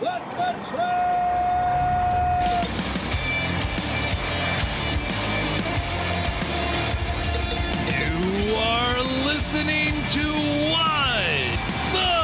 Let the train! You are listening to Wide the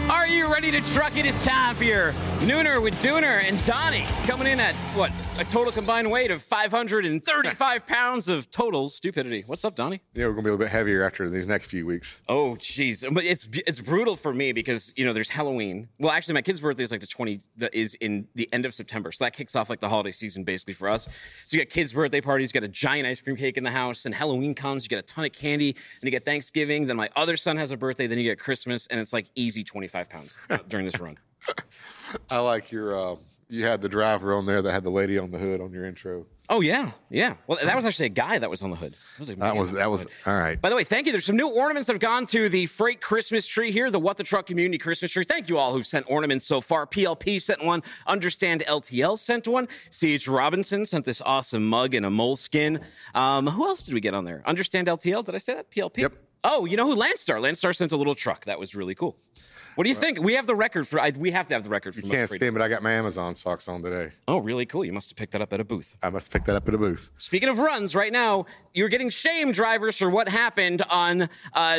Truck! Are you ready to truck it? It's time for your Nooner with Dooner and Donnie, coming in at, what, a total combined weight of 535 pounds of total stupidity. What's up, Donnie? Yeah, we're going to be a little bit heavier after these next few weeks. Oh, jeez. But it's brutal for me because, you know, there's Halloween. Well, actually, my kid's birthday is like the 20th, that is in the end of September. So that kicks off like the holiday season basically for us. So you got kids' birthday parties, you got a giant ice cream cake in the house, and Halloween comes, you get a ton of candy, and you get Thanksgiving, then my other son has a birthday, then you get Christmas, and it's like easy 25 pounds during this run. I like your... You had the driver on there that had the lady on the hood on your intro. Oh, yeah. Yeah. Well, that was actually a guy that was on the hood. That was all right. By the way, thank you. There's some new ornaments that have gone to the Freight Christmas tree here, the What the Truck Community Christmas tree. Thank you all who've sent ornaments so far. PLP sent one. Understand LTL sent one. C.H. Robinson sent this awesome mug and a moleskin. Who else did we get on there? Understand LTL. Did I say that? PLP? Yep. Oh, you know who? Landstar. Landstar sent a little truck. That was really cool. What do you think? We have the record for. We have to have the record for. You can't see, but I got my Amazon socks on today. Oh, really cool! You must have picked that up at a booth. I must have picked that up at a booth. Speaking of runs, right now you're getting shamed, drivers, for what happened on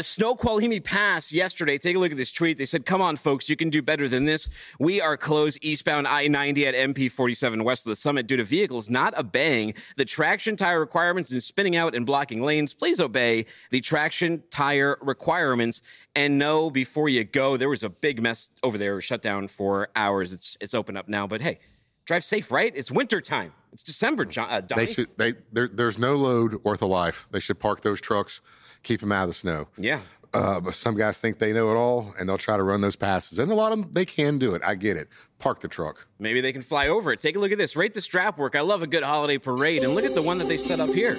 Snoqualmie Pass yesterday. Take a look at this tweet. They said, "Come on, folks, you can do better than this. We are closed eastbound I-90 at MP47 west of the summit due to vehicles not obeying the traction tire requirements and spinning out and blocking lanes. Please obey the traction tire requirements and know before you go." There was a big mess over there. It was shut down for hours. It's open up now, but hey, drive safe, right? It's winter time. It's December, John. Donnie? There's no load worth a life. They should park those trucks, keep them out of the snow. Yeah. But some guys think they know it all, and they'll try to run those passes. And a lot of them, they can do it. I get it. Park the truck. Maybe they can fly over it. Take a look at this. Rate the strap work. I love a good holiday parade. And look at the one that they set up here.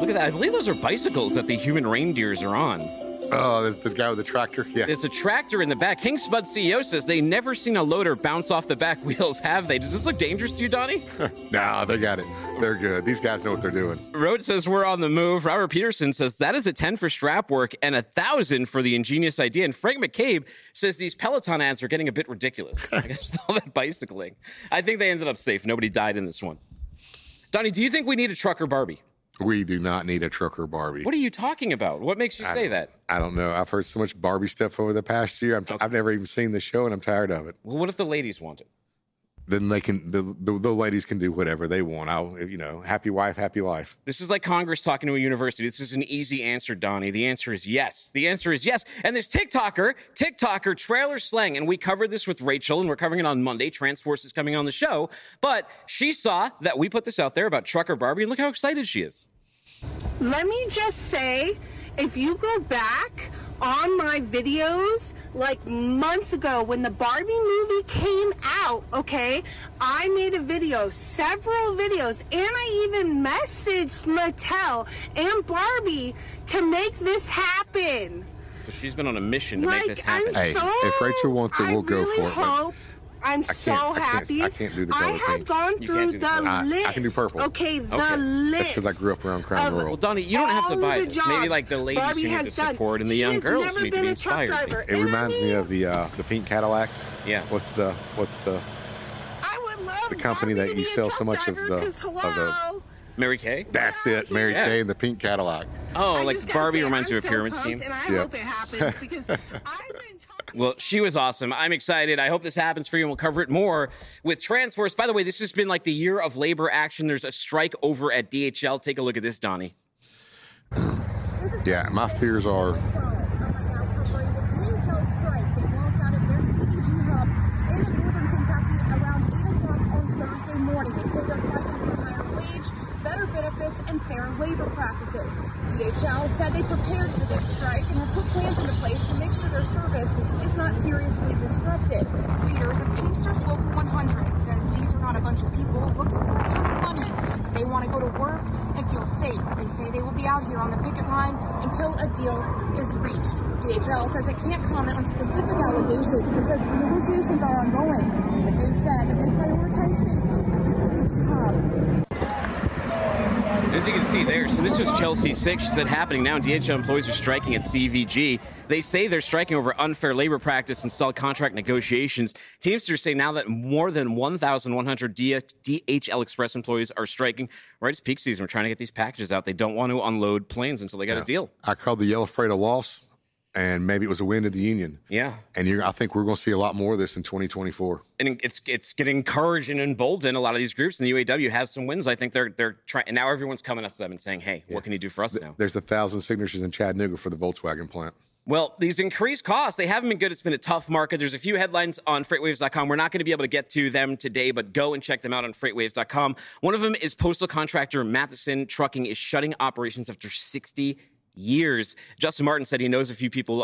Look at that. I believe those are bicycles that the human reindeers are on. Oh, the guy with the tractor? Yeah. There's a tractor in the back. King Spud CEO says they never seen a loader bounce off the back wheels, have they? Does this look dangerous to you, Donnie? Nah, they got it. They're good. These guys know what they're doing. Road says we're on the move. Robert Peterson says that is a 10 for strap work and 1,000 for the ingenious idea. And Frank McCabe says these Peloton ads are getting a bit ridiculous. I guess with all that bicycling. I think they ended up safe. Nobody died in this one. Donnie, do you think we need a trucker Barbie? We do not need a trucker Barbie. What are you talking about? What makes you say that? I don't know. I've heard so much Barbie stuff over the past year. I've never even seen the show, and I'm tired of it. Well, what if the ladies want it? Then they can. The ladies can do whatever they want. Happy wife, happy life. This is like Congress talking to a university. This is an easy answer, Donnie. The answer is yes. The answer is yes. And there's TikToker trailer slang, and we covered this with Rachel, and we're covering it on Monday. Transforce is coming on the show, but she saw that we put this out there about trucker Barbie, and look how excited she is. Let me just say, if you go back on my videos, like months ago when the Barbie movie came out, okay, I made a video, several videos, and I even messaged Mattel and Barbie to make this happen. So she's been on a mission to make this happen. If Rachel wants it, we'll go for it. I'm so happy. I can't do the color pink. I have gone through the list. I can do purple. Okay, the list. That's because I grew up around Crown Royal. Well, Donnie, you don't have to buy this. Maybe like the ladies Barbie who need the support and the young girls who need to be inspired. It reminds me of the pink Cadillacs. Yeah. What's the company that you sell so much of the Mary Kay? That's it, Mary Kay and the pink Cadillac. Oh, like Barbie reminds me of a pyramid scheme. And I hope it happens because I've been. Well, she was awesome. I'm excited. I hope this happens for you, and we'll cover it more with Transforce. By the way, this has been like the year of labor action. There's a strike over at DHL. Take a look at this, Donnie. Yeah, my fears are... DHL strike. They walked out of their CVG hub in Northern Kentucky around 8 o'clock on Thursday morning. They say they're fighting for higher wage, better benefits, and fair labor practices. DHL said they prepared for this strike and have put plans into place to make sure their service is not seriously disrupted. Leaders of Teamsters Local 100 says these are not a bunch of people looking for a ton of money, but they want to go to work and feel safe. They say they will be out here on the picket line until a deal is reached. DHL says it can't comment on specific allegations because negotiations are ongoing, but they said that they prioritize safety at the CVG hub. As you can see there, so this was Chelsea 6. She said happening now. DHL employees are striking at CVG. They say they're striking over unfair labor practice and stalled contract negotiations. Teamsters say now that more than 1,100 DHL Express employees are striking. Right as peak season, we're trying to get these packages out. They don't want to unload planes until they got a deal. I called the Yellow Freight a loss, and maybe it was a win to the union. Yeah. And I think we're going to see a lot more of this in 2024. And it's getting encouraged and emboldened. A lot of these groups in the UAW have some wins. I think they're trying, and now everyone's coming up to them and saying, hey, what can you do for us now? There's 1,000 signatures in Chattanooga for the Volkswagen plant. Well, these increased costs, they haven't been good. It's been a tough market. There's a few headlines on FreightWaves.com. We're not going to be able to get to them today, but go and check them out on FreightWaves.com. One of them is postal contractor Matheson Trucking is shutting operations after 60 years. Justin Martin said he knows a few people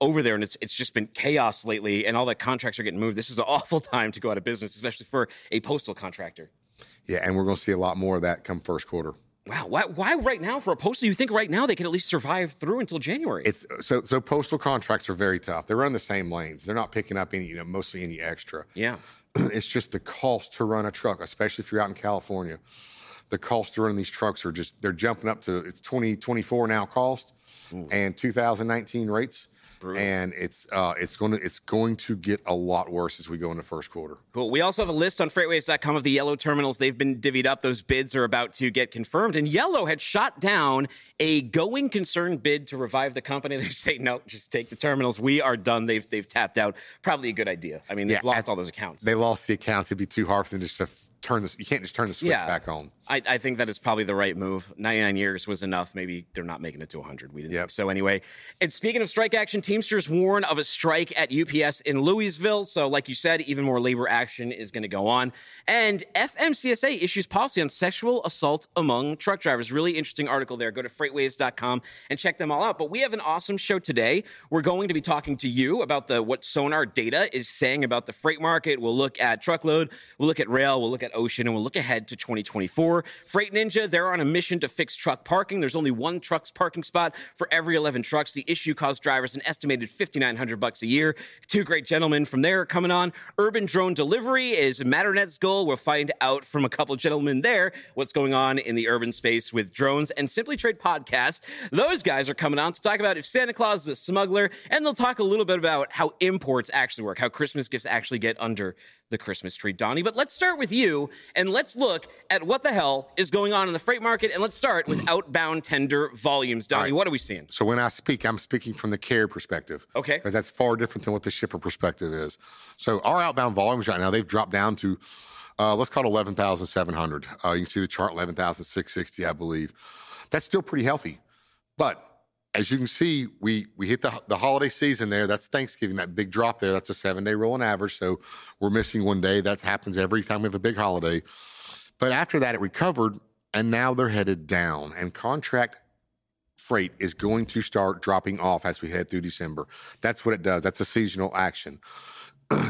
over there, and it's just been chaos lately, and all the contracts are getting moved. This is an awful time to go out of business, especially for a postal contractor. Yeah, and we're going to see a lot more of that come first quarter. Wow. Why right now for a postal? You think right now they could at least survive through until January? So postal contracts are very tough. They run the same lanes. They're not picking up any, mostly any extra. Yeah. It's just the cost to run a truck, especially if you're out in California. The cost to run these trucks they're jumping up to, it's 2024 now cost. Ooh. And 2019 rates. Brutal. And it's going to get a lot worse as we go into first quarter. Cool. We also have a list on FreightWaves.com of the Yellow terminals. They've been divvied up. Those bids are about to get confirmed. And Yellow had shot down a going concern bid to revive the company. They say, no, just take the terminals. We are done. They've tapped out. Probably a good idea. I mean, they've lost all those accounts. They lost the accounts. It'd be too hard for them just to you can't just turn the switch back on. I think that is probably the right move. 99 years was enough. Maybe they're not making it to 100. We didn't think so anyway. And speaking of strike action, Teamsters warn of a strike at UPS in Louisville. So like you said, even more labor action is going to go on. And FMCSA issues policy on sexual assault among truck drivers. Really interesting article there. Go to FreightWaves.com and check them all out. But we have an awesome show today. We're going to be talking to you about what Sonar data is saying about the freight market. We'll look at truckload. We'll look at rail. We'll look at ocean, and we'll look ahead to 2024. Freight Ninja, they're on a mission to fix truck parking. There's only one truck's parking spot for every 11 trucks. The issue caused drivers an estimated $5,900 a year. Two great gentlemen from there are coming on. Urban drone delivery is Matternet's goal. We'll find out from a couple gentlemen there what's going on in the urban space with drones. And Simply Trade podcast, those guys are coming on to talk about if Santa Claus is a smuggler, and they'll talk a little bit about how imports actually work, how Christmas gifts actually get under the Christmas tree, Donnie. But let's start with you, and let's look at what the hell is going on in the freight market, and let's start with outbound tender volumes. Donnie, what are we seeing? So when I speak, I'm speaking from the carrier perspective. Okay. Because that's far different than what the shipper perspective is. So our outbound volumes right now, they've dropped down to, let's call it 11,700. You can see the chart, 11,660, I believe. That's still pretty healthy. But as you can see, we hit the holiday season there. That's Thanksgiving, that big drop there. That's a 7-day rolling average. So we're missing one day. That happens every time we have a big holiday. But after that, it recovered, and now they're headed down. And contract freight is going to start dropping off as we head through December. That's what it does. That's a seasonal action.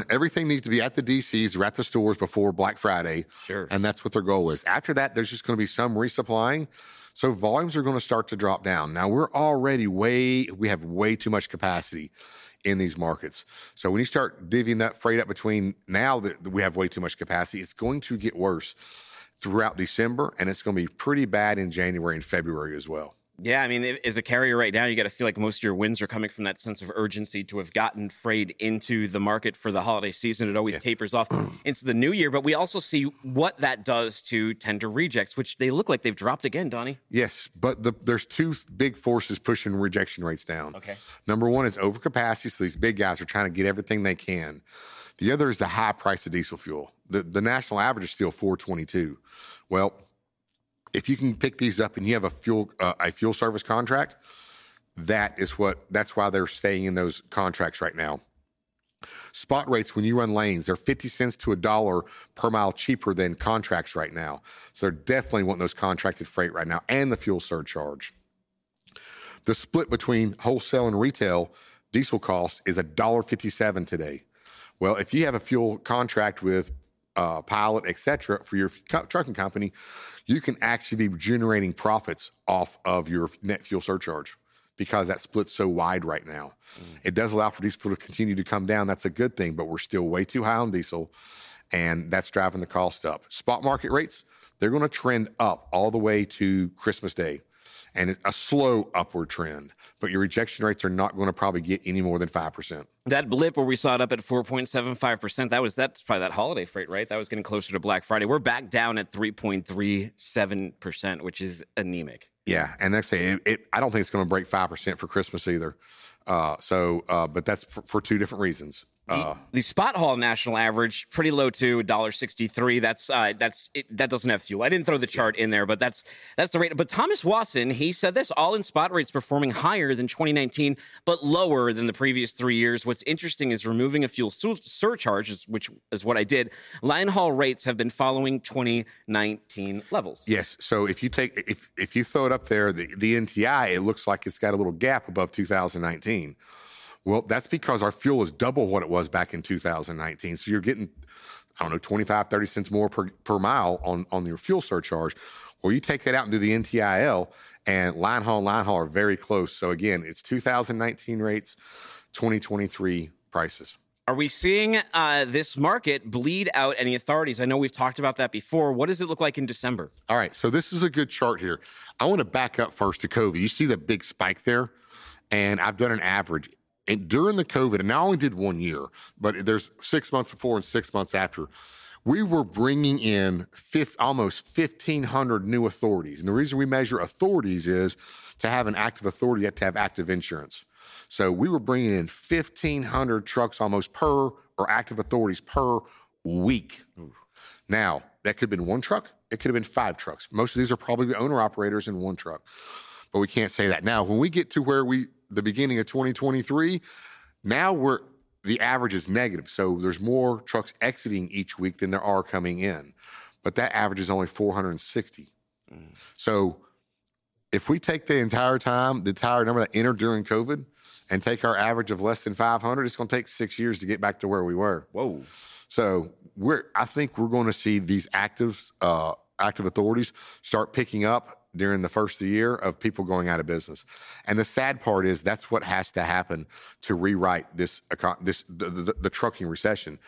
Everything needs to be at the DCs or at the stores before Black Friday. Sure. And that's what their goal is. After that, there's just going to be some resupplying. So volumes are going to start to drop down. Now, we have way too much capacity in these markets. So when you start divvying that freight up between now that we have way too much capacity, it's going to get worse throughout December, and it's going to be pretty bad in January and February as well. Yeah, I mean, as a carrier right now, you got to feel like most of your wins are coming from that sense of urgency to have gotten freight into the market for the holiday season. It always tapers off into the new year. But we also see what that does to tender rejects, which they look like they've dropped again, Donnie. Yes, but there's two big forces pushing rejection rates down. Okay. Number one is overcapacity. So these big guys are trying to get everything they can. The other is the high price of diesel fuel. The national average is still $4.22. Well, if you can pick these up and you have a fuel service contract, that's why they're staying in those contracts right now. Spot rates when you run lanes, they're 50 cents to $1 per mile cheaper than contracts right now. So they're definitely wanting those contracted freight right now and the fuel surcharge. The split between wholesale and retail diesel cost is $1.57 today. Well, if you have a fuel contract with Pilot, et cetera, for your trucking company, you can actually be generating profits off of your net fuel surcharge because that split's so wide right now. It does allow for diesel to continue to come down. That's a good thing, but we're still way too high on diesel, and that's driving the cost up. Spot market rates, they're going to trend up all the way to Christmas Day, and a slow upward trend. But your rejection rates are not going to probably get any more than 5%. That blip where we saw it up at 4.75%, that's probably that holiday freight, right? That was getting closer to Black Friday. We're back down at 3.37%, which is anemic. Yeah, and next thing, I don't think it's going to break 5% for Christmas either. But that's for two different reasons. The spot haul national average, pretty low too, $1.63. That doesn't have fuel. I didn't throw the chart in there, but that's the rate. But Thomas Wasson, he said this, all-in spot rates performing higher than 2019, but lower than the previous 3 years. What's interesting is removing a fuel surcharge, which is what I did. Line haul rates have been following 2019 levels. Yes. So if you take, if you throw it up there, the NTI, it looks like it's got a little gap above 2019. Well, that's because our fuel is double what it was back in 2019. So you're getting, 25, 30 cents more per mile on your fuel surcharge. Well, you take that out and do the NTIL, and line haul are very close. So again, it's 2019 rates, 2023 prices. Are we seeing this market bleed out any authorities? I know we've talked about that before. What does it look like in December? All right, so this is a good chart here. I want to back up first to COVID. You see the big spike there? And I've done an average. And during the COVID, and I only did 1 year, but there's 6 months before and 6 months after, we were bringing in almost 1,500 new authorities. And the reason we measure authorities is to have an active authority, you have to have active insurance. So we were bringing in 1,500 trucks almost or active authorities per week. Ooh. Now, that could have been one truck. It could have been five trucks. Most of these are probably owner-operators in one truck, but we can't say that. Now, when we get to where the beginning of 2023, now the average is negative. So there's more trucks exiting each week than there are coming in. But that average is only 460. Mm. So if we take the entire number that entered during COVID and take our average of less than 500, it's going to take 6 years to get back to where we were. Whoa. So I think we're going to see these active authorities start picking up during the first of the year of people going out of business. And the sad part is that's what has to happen to rewrite the trucking recession.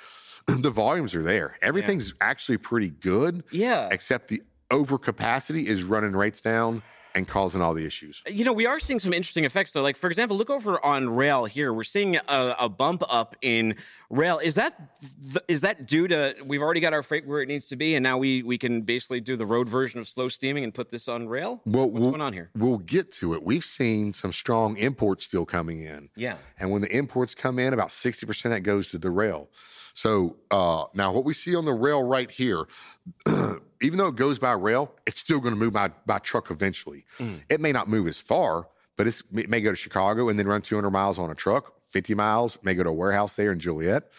The volumes are there. Everything's actually pretty good. Yeah. Except the overcapacity is running rates down and causing all the issues. We are seeing some interesting effects, though. Like, for example, look over on rail here. We're seeing a bump up in rail. Is that due to we've already got our freight where it needs to be, and now we can basically do the road version of slow steaming and put this on rail? Well, what's going on here? We'll get to it. We've seen some strong imports still coming in. Yeah. And when the imports come in, about 60% of that goes to the rail. So now what we see on the rail right here, even though it goes by rail, it's still going to move by truck eventually. Mm. It may not move as far, but it may go to Chicago and then run 200 miles on a truck, 50 miles, may go to a warehouse there in Joliet,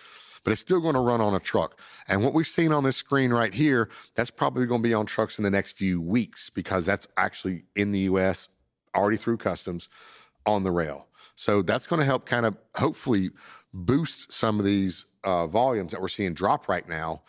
but it's still going to run on a truck. And what we've seen on this screen right here, that's probably going to be on trucks in the next few weeks because that's actually in the U.S., already through customs, on the rail. So that's going to help kind of hopefully boost some of these volumes that we're seeing drop right now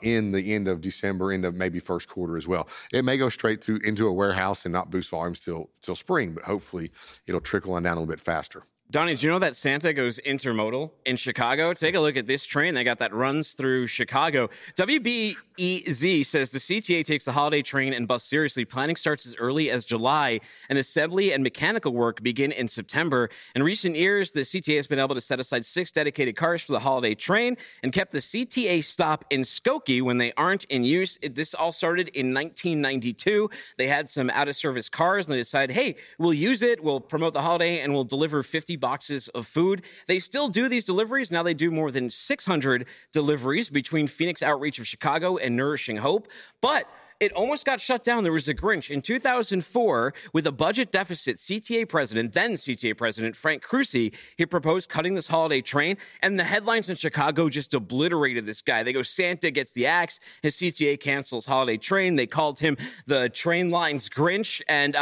in the end of December, end of maybe first quarter as well. It may go straight into a warehouse and not boost volumes till spring, but hopefully it'll trickle on down a little bit faster. Donnie, did you know that Santa goes intermodal in Chicago? Take a look at this train. They got that runs through Chicago. WBEZ says the CTA takes the holiday train and bus seriously. Planning starts as early as July, and assembly and mechanical work begin in September. In recent years, the CTA has been able to set aside 6 dedicated cars for the holiday train and kept the CTA stop in Skokie when they aren't in use. This all started in 1992. They had some out-of-service cars, and they decided, hey, we'll use it, we'll promote the holiday, and we'll deliver 50 boxes of food. They still do these deliveries. Now they do more than 600 deliveries between Phoenix Outreach of Chicago and Nourishing Hope. But it almost got shut down. There was a Grinch. In 2004, with a budget deficit, then CTA president Frank Cruci, he proposed cutting this holiday train, and the headlines in Chicago just obliterated this guy. They go, Santa gets the axe, his CTA cancels holiday train. They called him the train line's Grinch, and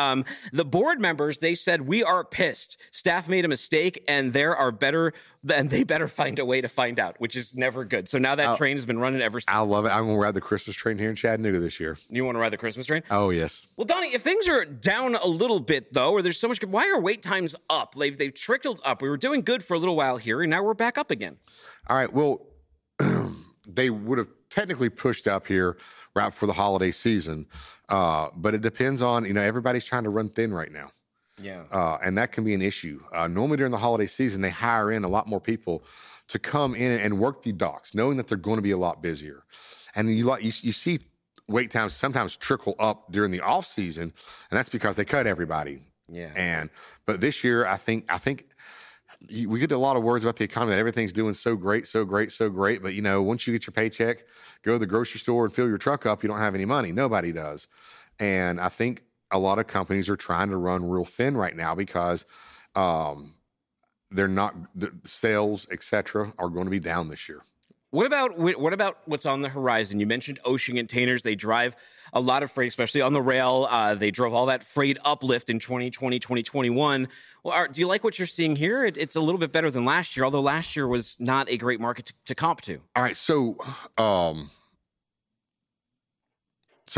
the board members, they said, we are pissed. Staff made a mistake, and they better find a way to find out, which is never good. So now that train has been running ever since. I love it. I'm going to ride the Christmas train here in Chattanooga this year. You want to ride the Christmas train? Oh, yes. Well, Donnie, if things are down a little bit, though, or there's so much, why are wait times up? They've trickled up. We were doing good for a little while here, and now we're back up again. All right. Well, they would have technically pushed up here right before the holiday season. But it depends on, you know, everybody's trying to run thin right now. Yeah. And that can be an issue. Normally during the holiday season, they hire in a lot more people to come in and work the docks, knowing that they're going to be a lot busier. And you see wait times sometimes trickle up during the off season, and that's because they cut everybody. Yeah. But this year, I think we get a lot of words about the economy that everything's doing so great, so great, so great. But, you know, once you get your paycheck, go to the grocery store and fill your truck up, you don't have any money. Nobody does. And I think a lot of companies are trying to run real thin right now because the sales, et cetera, are going to be down this year. What about what's on the horizon? You mentioned ocean containers. They drive a lot of freight, especially on the rail. They drove all that freight uplift in 2020, 2021. Well, do you like what you're seeing here? It's a little bit better than last year, although last year was not a great market to comp to. All right, so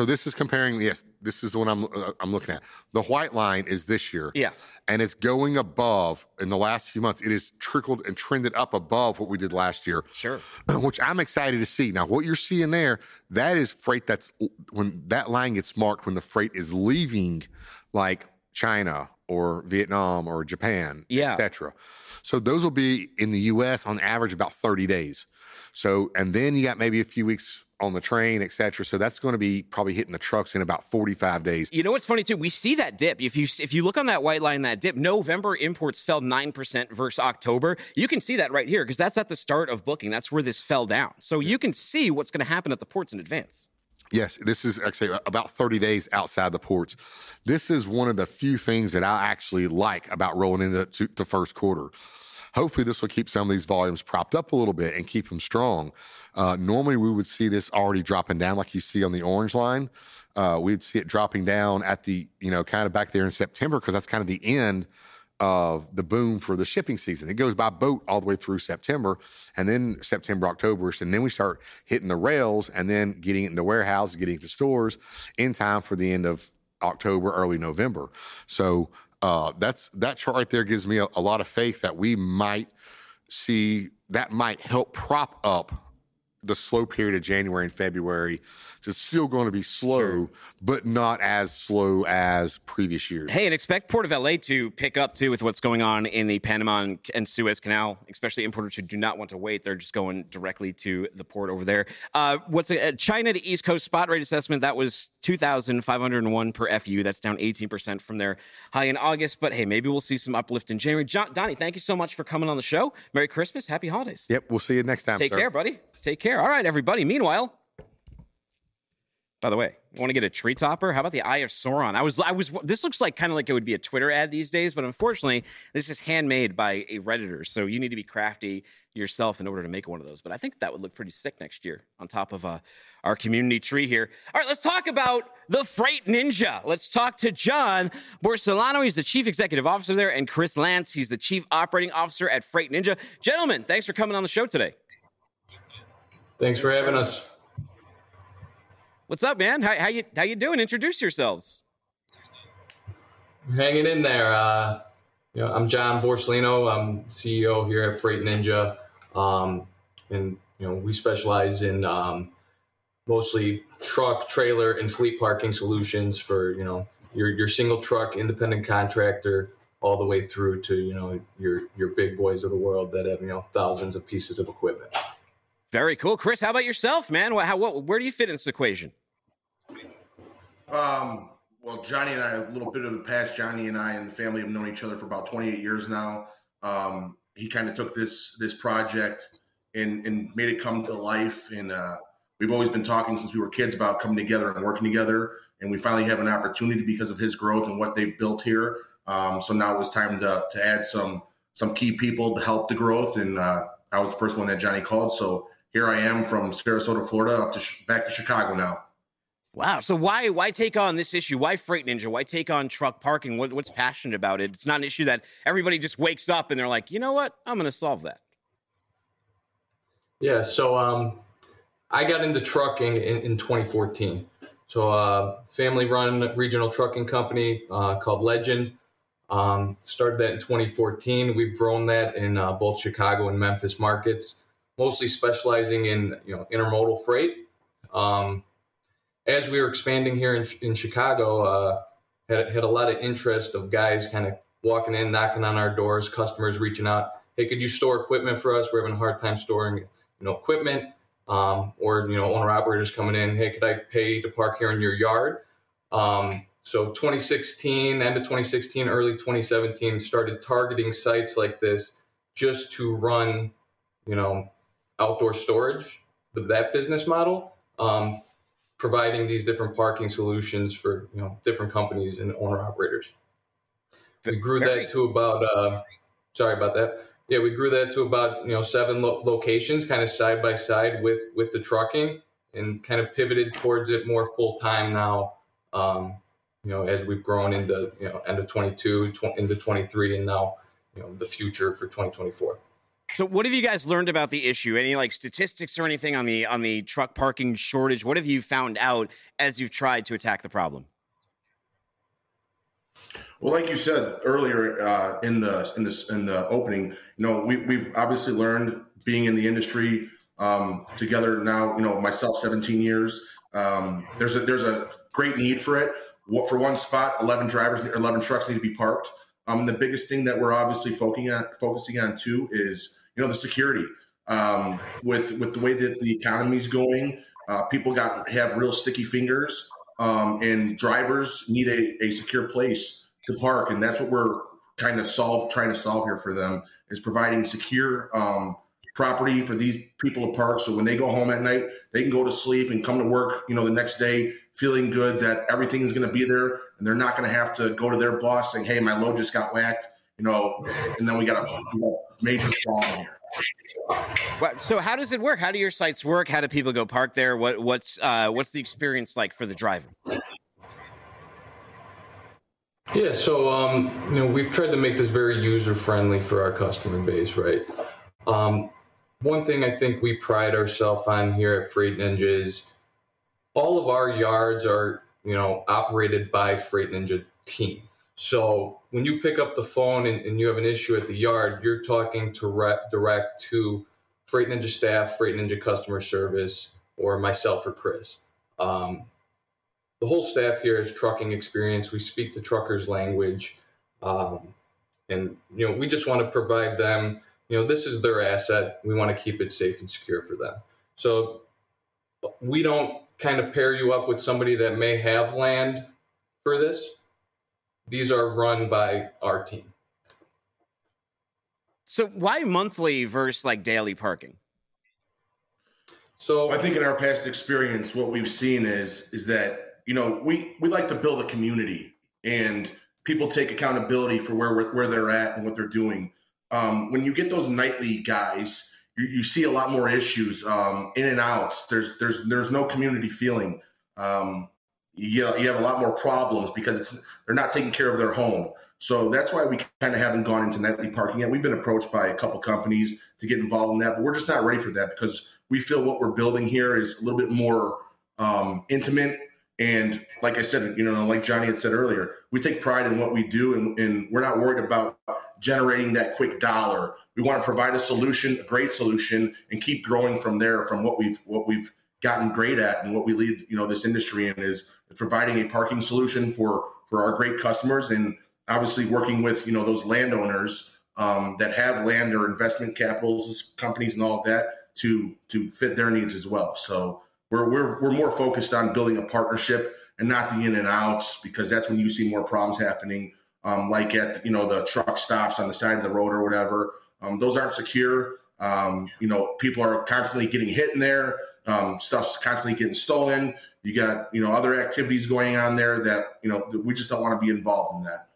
this is comparing. Yes, this is the one I'm looking at. The white line is this year. Yeah, and it's going above in the last few months. It has trickled and trended up above what we did last year. Sure, which I'm excited to see. Now, what you're seeing there, that is freight. That's when that line gets marked when the freight is leaving, like China or Vietnam or Japan, etc. So those will be in the U.S. on average about 30 days. So, and then you got maybe a few weeks on the train, et cetera. So that's going to be probably hitting the trucks in about 45 days. You know what's funny, too? We see that dip. If you look on that white line, that dip, November imports fell 9% versus October. You can see that right here because that's at the start of booking. That's where this fell down. So you can see what's going to happen at the ports in advance. Yes, this is actually about 30 days outside the ports. This is one of the few things that I actually like about rolling into the first quarter. Hopefully, this will keep some of these volumes propped up a little bit and keep them strong. Normally, we would see this already dropping down like you see on the orange line. We'd see it dropping down at the, you know, kind of back there in September because that's kind of the end of the boom for the shipping season. It goes by boat all the way through September, and then September, October, and then we start hitting the rails and then getting it into warehouses, getting it to stores in time for the end of October, early November. So, that chart right there gives me a lot of faith that we might see that might help prop up the slow period of January and February. So it's still going to be slow, sure, but not as slow as previous years. Hey, and expect Port of LA to pick up too with what's going on in the Panama and Suez Canal, especially importers who do not want to wait. They're just going directly to the port over there. What's a China to East Coast spot rate assessment? That was 2,501 per FU. That's down 18% from their high in August. But hey, maybe we'll see some uplift in January. Donnie, thank you so much for coming on the show. Merry Christmas. Happy holidays. Yep. We'll see you next time. Take care, buddy. Take care. All right, everybody. Meanwhile, by the way, you want to get a tree topper? How about the Eye of Sauron? This looks like kind of like it would be a Twitter ad these days, but unfortunately, this is handmade by a Redditor, so you need to be crafty yourself in order to make one of those. But I think that would look pretty sick next year on top of our community tree here. All right, let's talk about the Freight Ninja. Let's talk to John Borsellino. He's the chief executive officer there, and Chris Lance. He's the chief operating officer at Freight Ninja. Gentlemen, thanks for coming on the show today. Thanks for having us. What's up, man? How you doing? Introduce yourselves. Hanging in there. I'm John Borsellino. I'm CEO here at Freight Ninja, and we specialize in mostly truck, trailer, and fleet parking solutions for your single truck independent contractor all the way through to your big boys of the world that have thousands of pieces of equipment. Very cool. Chris, how about yourself, man? Where do you fit in this equation? Well, Johnny and I, a little bit of the past, Johnny and I and the family have known each other for about 28 years now. He kind of took this project and made it come to life. And we've always been talking since we were kids about coming together and working together. And we finally have an opportunity because of his growth and what they've built here. So now it was time to add some key people to help the growth. And I was the first one that Johnny called. So here I am from Sarasota, Florida, up to back to Chicago now. Wow. So why take on this issue? Why Freight Ninja? Why take on truck parking? What's passionate about it? It's not an issue that everybody just wakes up and they're like, you know what? I'm going to solve that. Yeah. So I got into trucking in 2014. So family-run regional trucking company called Legend. Started that in 2014. We've grown that in both Chicago and Memphis markets, mostly specializing in intermodal freight. As we were expanding here in Chicago, had a lot of interest of guys kind of walking in, knocking on our doors, customers reaching out. Hey, could you store equipment for us? We're having a hard time storing, equipment, or, owner operators coming in. Hey, could I pay to park here in your yard? So 2016, end of 2016, early 2017, started targeting sites like this just to run, outdoor storage, that business model, providing these different parking solutions for, different companies and owner operators. We grew that to about, sorry about that. Yeah, we grew that to about, 7 locations kind of side by side with the trucking, and kind of pivoted towards it more full time now, as we've grown into, end of 22, into 23, and now, the future for 2024. So what have you guys learned about the issue? Any statistics or anything on the truck parking shortage? What have you found out as you've tried to attack the problem? Well, like you said earlier in the opening, we've obviously learned, being in the industry together now, myself 17 years. There's a great need for it. For one spot, 11 trucks need to be parked. The biggest thing that we're obviously focusing on too is the security. With the way that the economy's going, people have real sticky fingers, and drivers need a secure place to park, and that's what we're kind of trying to solve here for them, is providing secure property for these people to park, so when they go home at night, they can go to sleep and come to work the next day feeling good that everything is going to be there, and they're not going to have to go to their boss saying, hey, my load just got whacked, and then we got a major problem here. So how does it work? How do your sites work? How do people go park there? What's the experience like for the driver? Yeah, so we've tried to make this very user-friendly for our customer base, right? One thing I think we pride ourselves on here at Freight Ninja is all of our yards are, operated by Freight Ninja team. So when you pick up the phone and you have an issue at the yard, you're talking to direct to Freight Ninja staff, Freight Ninja customer service, or myself or Chris. The whole staff here is trucking experience. We speak the truckers' language, and we just want to provide them. This is their asset. We want to keep it safe and secure for them. So we don't kind of pair you up with somebody that may have land for this. These are run by our team. So why monthly versus daily parking? So I think in our past experience, what we've seen is that, we like to build a community, and people take accountability for where they're at and what they're doing. When you get those nightly guys, you see a lot more issues, in and outs. There's no community feeling. You have a lot more problems because they're not taking care of their home. So that's why we kind of haven't gone into nightly parking yet. We've been approached by a couple companies to get involved in that, but we're just not ready for that, because we feel what we're building here is a little bit more intimate. And like I said, like Johnny had said earlier, we take pride in what we do, and we're not worried about generating that quick dollar. We want to provide a solution, a great solution, and keep growing from there, from what we've gotten great at, and what we lead, this industry in, is providing a parking solution for our great customers, and obviously working with, those landowners that have land or investment capitals, companies, and all of that to fit their needs as well. So we're more focused on building a partnership and not the in and outs, because that's when you see more problems happening, like at the truck stops on the side of the road or whatever. Those aren't secure. People are constantly getting hit in there. Stuff's constantly getting stolen. You got, other activities going on there that, we just don't want to be involved in that.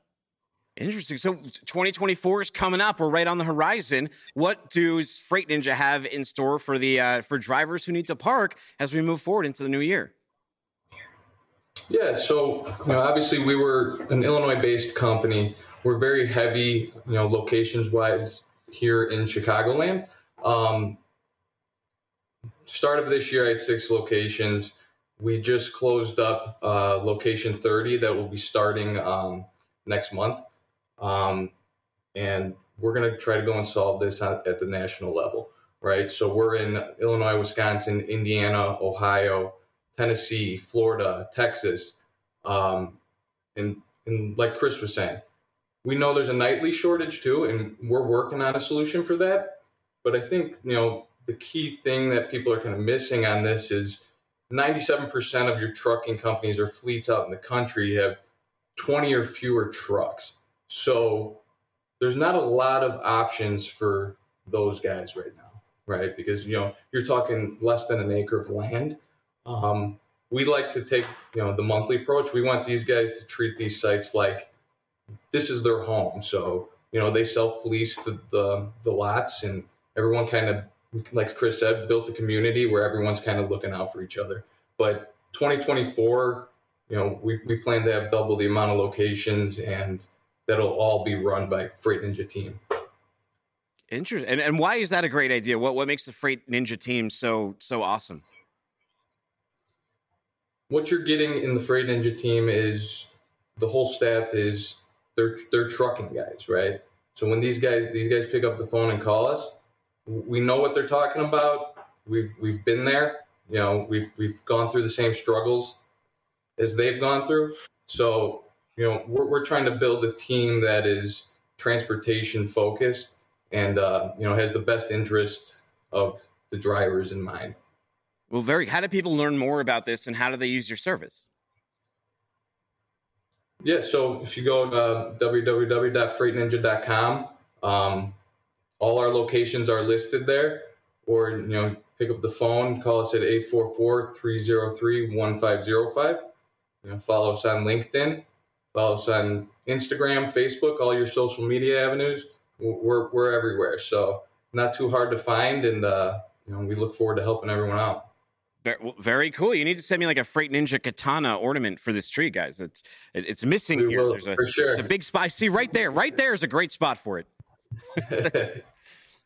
Interesting. So 2024 is coming up. We're right on the horizon. What does Freight Ninja have in store for the for drivers who need to park as we move forward into the new year? Yeah. So obviously we were an Illinois-based company. We're very heavy, locations-wise here in Chicagoland. Start of this year, I had 6 locations. We just closed up location 30 that will be starting next month. And we're going to try to go and solve this at the national level, right? So we're in Illinois, Wisconsin, Indiana, Ohio, Tennessee, Florida, Texas. And like Chris was saying, we know there's a nightly shortage too, and we're working on a solution for that. But I think, you know, the key thing that people are kind of missing on this is 97% of your trucking companies or fleets out in the country have 20 or fewer trucks. So there's not a lot of options for those guys right now, right? Because, you know, you're talking less than an acre of land. We like to take, you know, the monthly approach. We want these guys to treat these sites like this is their home. So, you know, they self-police the lots, and everyone kind of, like Chris said, built a community where everyone's kind of looking out for each other. But 2024, you know, we plan to have double the amount of locations, and that'll all be run by Freight Ninja team. Interesting. And why is that a great idea? What makes the Freight Ninja team so awesome? What you're getting in the Freight Ninja team is the whole staff is they're trucking guys, right? So when these guys pick up the phone and call us, we know what they're talking about. We've been there. You know, we've gone through the same struggles as they've gone through. So, you know, we're trying to build a team that is transportation focused and, you know, has the best interest of the drivers in mind. Well, how do people learn more about this, and how do they use your service? Yeah, so if you go to www.freightninja.com, all our locations are listed there, or, you know, pick up the phone, call us at 844-303-1505. You know, follow us on LinkedIn, follow us on Instagram, Facebook, all your social media avenues. We're everywhere, so not too hard to find, and you know, we look forward to helping everyone out. Very cool. You need to send me like a Freight Ninja katana ornament for this tree, guys. It's missing we here. Will, there's, a, for sure. There's a big spot. See right there. Right there is a great spot for it.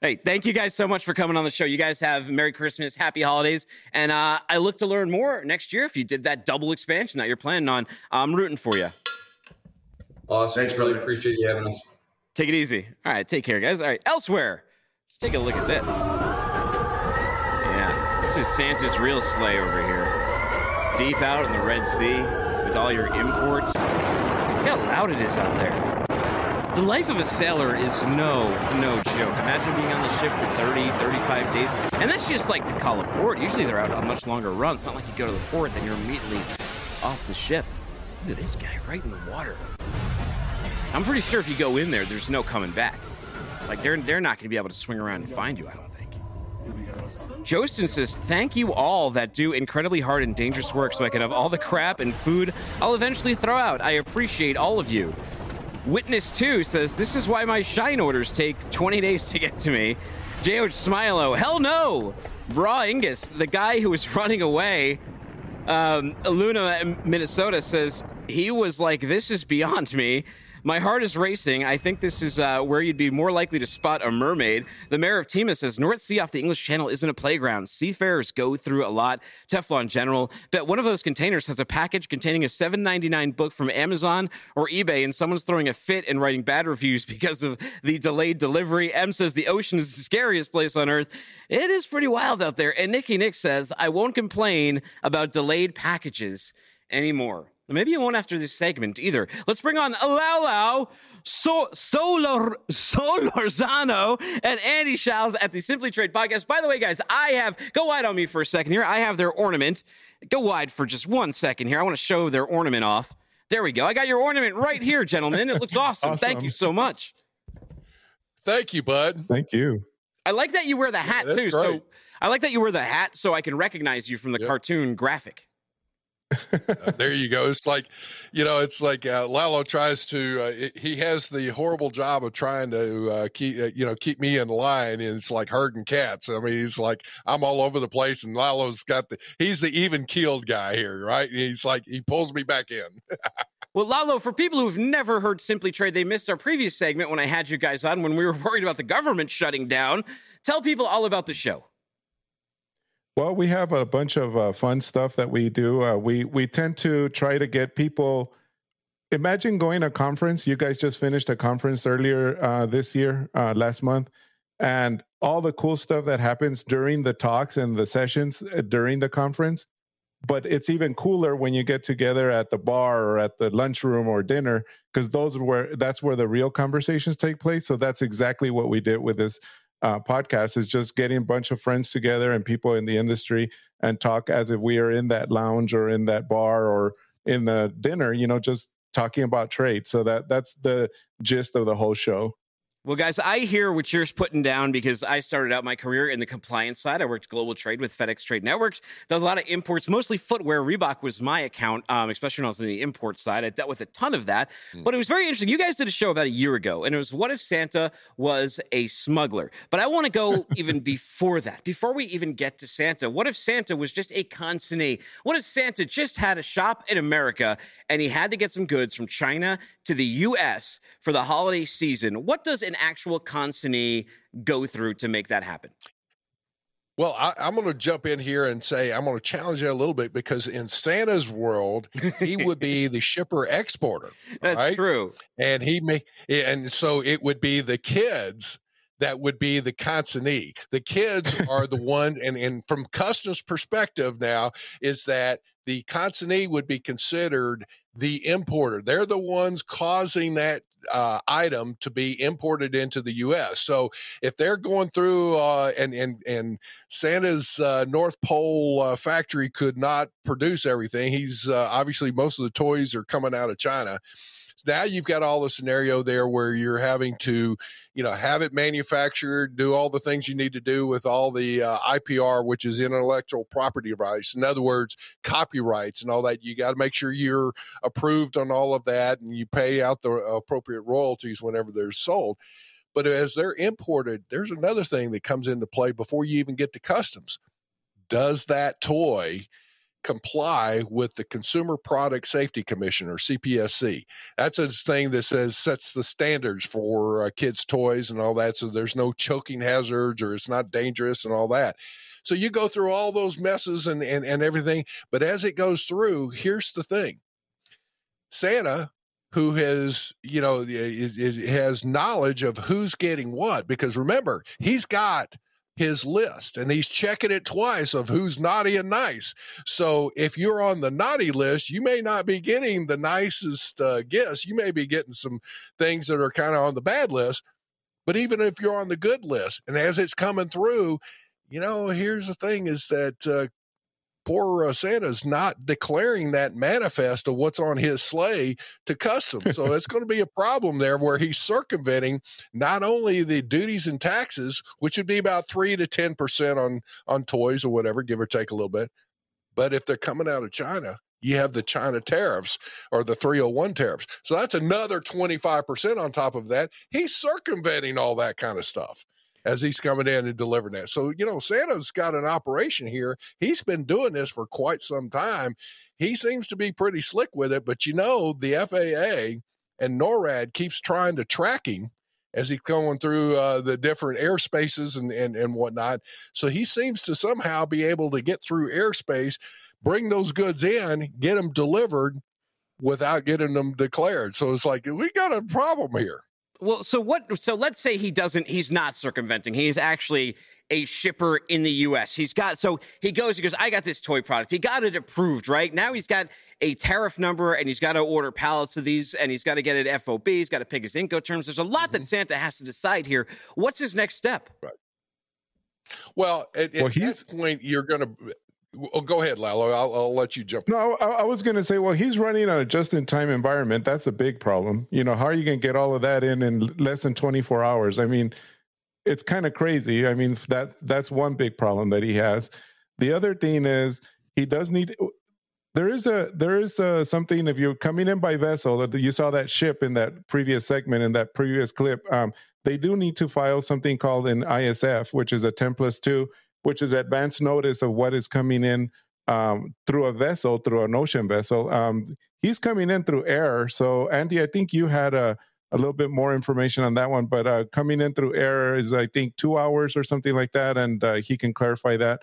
Hey, thank you guys so much for coming on the show. You guys have Merry Christmas, Happy Holidays, and I look to learn more next year if you did that double expansion that you're planning on. I'm rooting for you. Awesome. Thanks, brother. Really appreciate you having us. Take it easy. All right, take care, guys. All right, elsewhere. Let's take a look at this. Yeah, this is Santa's real sleigh over here. Deep out in the Red Sea with all your imports. Look how loud it is out there. The life of a sailor is no joke. Imagine being on the ship for 30, 35 days. And that's just like to call a port. Usually they're out on much longer runs. It's not like you go to the port, then you're immediately off the ship. Look at this guy right in the water. I'm pretty sure if you go in there, there's no coming back. Like, they're not going to be able to swing around and find you, I don't think. Jostin says, thank you all that do incredibly hard and dangerous work so I can have all the crap and food I'll eventually throw out. I appreciate all of you. Witness 2 says, this is why my shine orders take 20 days to get to me. J.H. Smilo, hell no! Bra Ingus, the guy who was running away. Luna, Minnesota says, he was like, this is beyond me. My heart is racing. I think this is where you'd be more likely to spot a mermaid. The mayor of Tima says, North Sea off the English Channel isn't a playground. Seafarers go through a lot. Teflon General. Bet one of those containers has a package containing a $7.99 book from Amazon or eBay, and someone's throwing a fit and writing bad reviews because of the delayed delivery. M says, the ocean is the scariest place on earth. It is pretty wild out there. And Nicky Nick says, I won't complain about delayed packages anymore. Maybe you won't after this segment either. Let's bring on Alaulau, Solorzano, and Andy Schiles at the Simply Trade podcast. By the way, guys, go wide on me for a second here. I have their ornament. Go wide for just 1 second here. I want to show their ornament off. There we go. I got your ornament right here, gentlemen. It looks awesome. Awesome. Thank you so much. Thank you, bud. Thank you. I like that you wear the hat, too. Great. So I can recognize you from the cartoon graphic. There you go. It's like, you know, it's like Lalo tries to he has the horrible job of trying to keep me in line, and it's like herding cats. I mean, he's like, I'm all over the place, and Lalo's got he's the even keeled guy here, right? And he's like, he pulls me back in. Well, Lalo, for people who've never heard Simply Trade, they missed our previous segment when I had you guys on when we were worried about the government shutting down. Tell people all about the show. Well, we have a bunch of fun stuff that we do. We tend to try to get people. Imagine going to a conference. You guys just finished a conference earlier last month, and all the cool stuff that happens during the talks and the sessions during the conference. But it's even cooler when you get together at the bar or at the lunchroom or dinner, because that's where the real conversations take place. So that's exactly what we did with this podcast, is just getting a bunch of friends together and people in the industry and talk as if we are in that lounge or in that bar or in the dinner, you know, just talking about trade. So that's the gist of the whole show. Well, guys, I hear what you're putting down, because I started out my career in the compliance side. I worked global trade with FedEx Trade Networks. There was a lot of imports, mostly footwear. Reebok was my account, especially when I was in the import side. I dealt with a ton of that. But it was very interesting. You guys did a show about a year ago, and it was, what if Santa was a smuggler? But I want to go even before that, before we even get to Santa. What if Santa was just a consignee? What if Santa just had a shop in America, and he had to get some goods from China to the U.S. for the holiday season? What does an actual consignee go through to make that happen? Well, I'm going to jump in here and say I'm going to challenge you a little bit, because in Santa's world, he would be the shipper exporter. That's right? True. And so it would be the kids that would be the consignee. The kids are the one, and from customs perspective now, is that the consignee would be considered the importer. They're the ones causing that item to be imported into the U.S. So if they're going through and Santa's North Pole factory could not produce everything, he's obviously most of the toys are coming out of China. Now you've got all the scenario there where you're having to, you know, have it manufactured, do all the things you need to do with all the IPR, which is intellectual property rights. In other words, copyrights and all that. You got to make sure you're approved on all of that, and you pay out the appropriate royalties whenever they're sold. But as they're imported, there's another thing that comes into play before you even get to customs. Does that toy comply with the Consumer Product Safety Commission, or CPSC? That's a thing that sets the standards for kids' toys and all that, so there's no choking hazards or it's not dangerous and all that. So you go through all those messes and everything, but as it goes through, here's the thing. Santa, who has, you know, it has knowledge of who's getting what, because remember, he's got his list, and he's checking it twice of who's naughty and nice. So if you're on the naughty list, you may not be getting the nicest gifts. You may be getting some things that are kind of on the bad list, but even if you're on the good list, and as it's coming through, you know, here's the thing is that poor Santa's not declaring that manifest of what's on his sleigh to customs. So it's going to be a problem there where he's circumventing not only the duties and taxes, which would be about 3 to 10% on toys or whatever, give or take a little bit. But if they're coming out of China, you have the China tariffs or the 301 tariffs. So that's another 25% on top of that. He's circumventing all that kind of stuff as he's coming in and delivering that. So, you know, Santa's got an operation here. He's been doing this for quite some time. He seems to be pretty slick with it, but you know, the FAA and NORAD keeps trying to track him as he's going through the different airspaces and whatnot. So he seems to somehow be able to get through airspace, bring those goods in, get them delivered without getting them declared. So it's like, we got a problem here. Well, so let's say he's not circumventing. He is actually a shipper in the U.S. He goes, I got this toy product. He got it approved, right? Now he's got a tariff number, and he's got to order pallets of these, and he's got to get it FOB. He's got to pick his Incoterms. There's a lot that Santa has to decide here. What's his next step? Right. Well, at this point, you're going to... Oh, go ahead, Lalo. I'll let you jump. No, I was going to say, well, he's running on a just-in-time environment. That's a big problem. You know, how are you going to get all of that in less than 24 hours? I mean, it's kind of crazy. I mean, that's one big problem that he has. The other thing is he does need. There is something, if you're coming in by vessel, you saw that ship in that previous segment, in that previous clip. They do need to file something called an ISF, which is a 10+2. Which is advance notice of what is coming in through a vessel, through an ocean vessel. He's coming in through air. So, Andy, I think you had a little bit more information on that one, but coming in through air is, I think, 2 hours or something like that, and he can clarify that.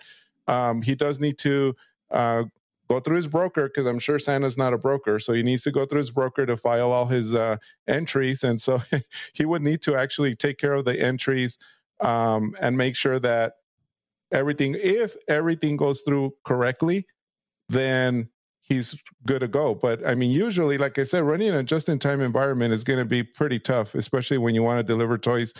He does need to go through his broker, because I'm sure Santa's not a broker, so he needs to go through his broker to file all his entries, and so he would need to actually take care of the entries and make sure that everything goes through correctly. then he's good to go. But I mean, usually, like I said, running a just-in-time environment is going to be pretty tough, especially when you want to deliver toys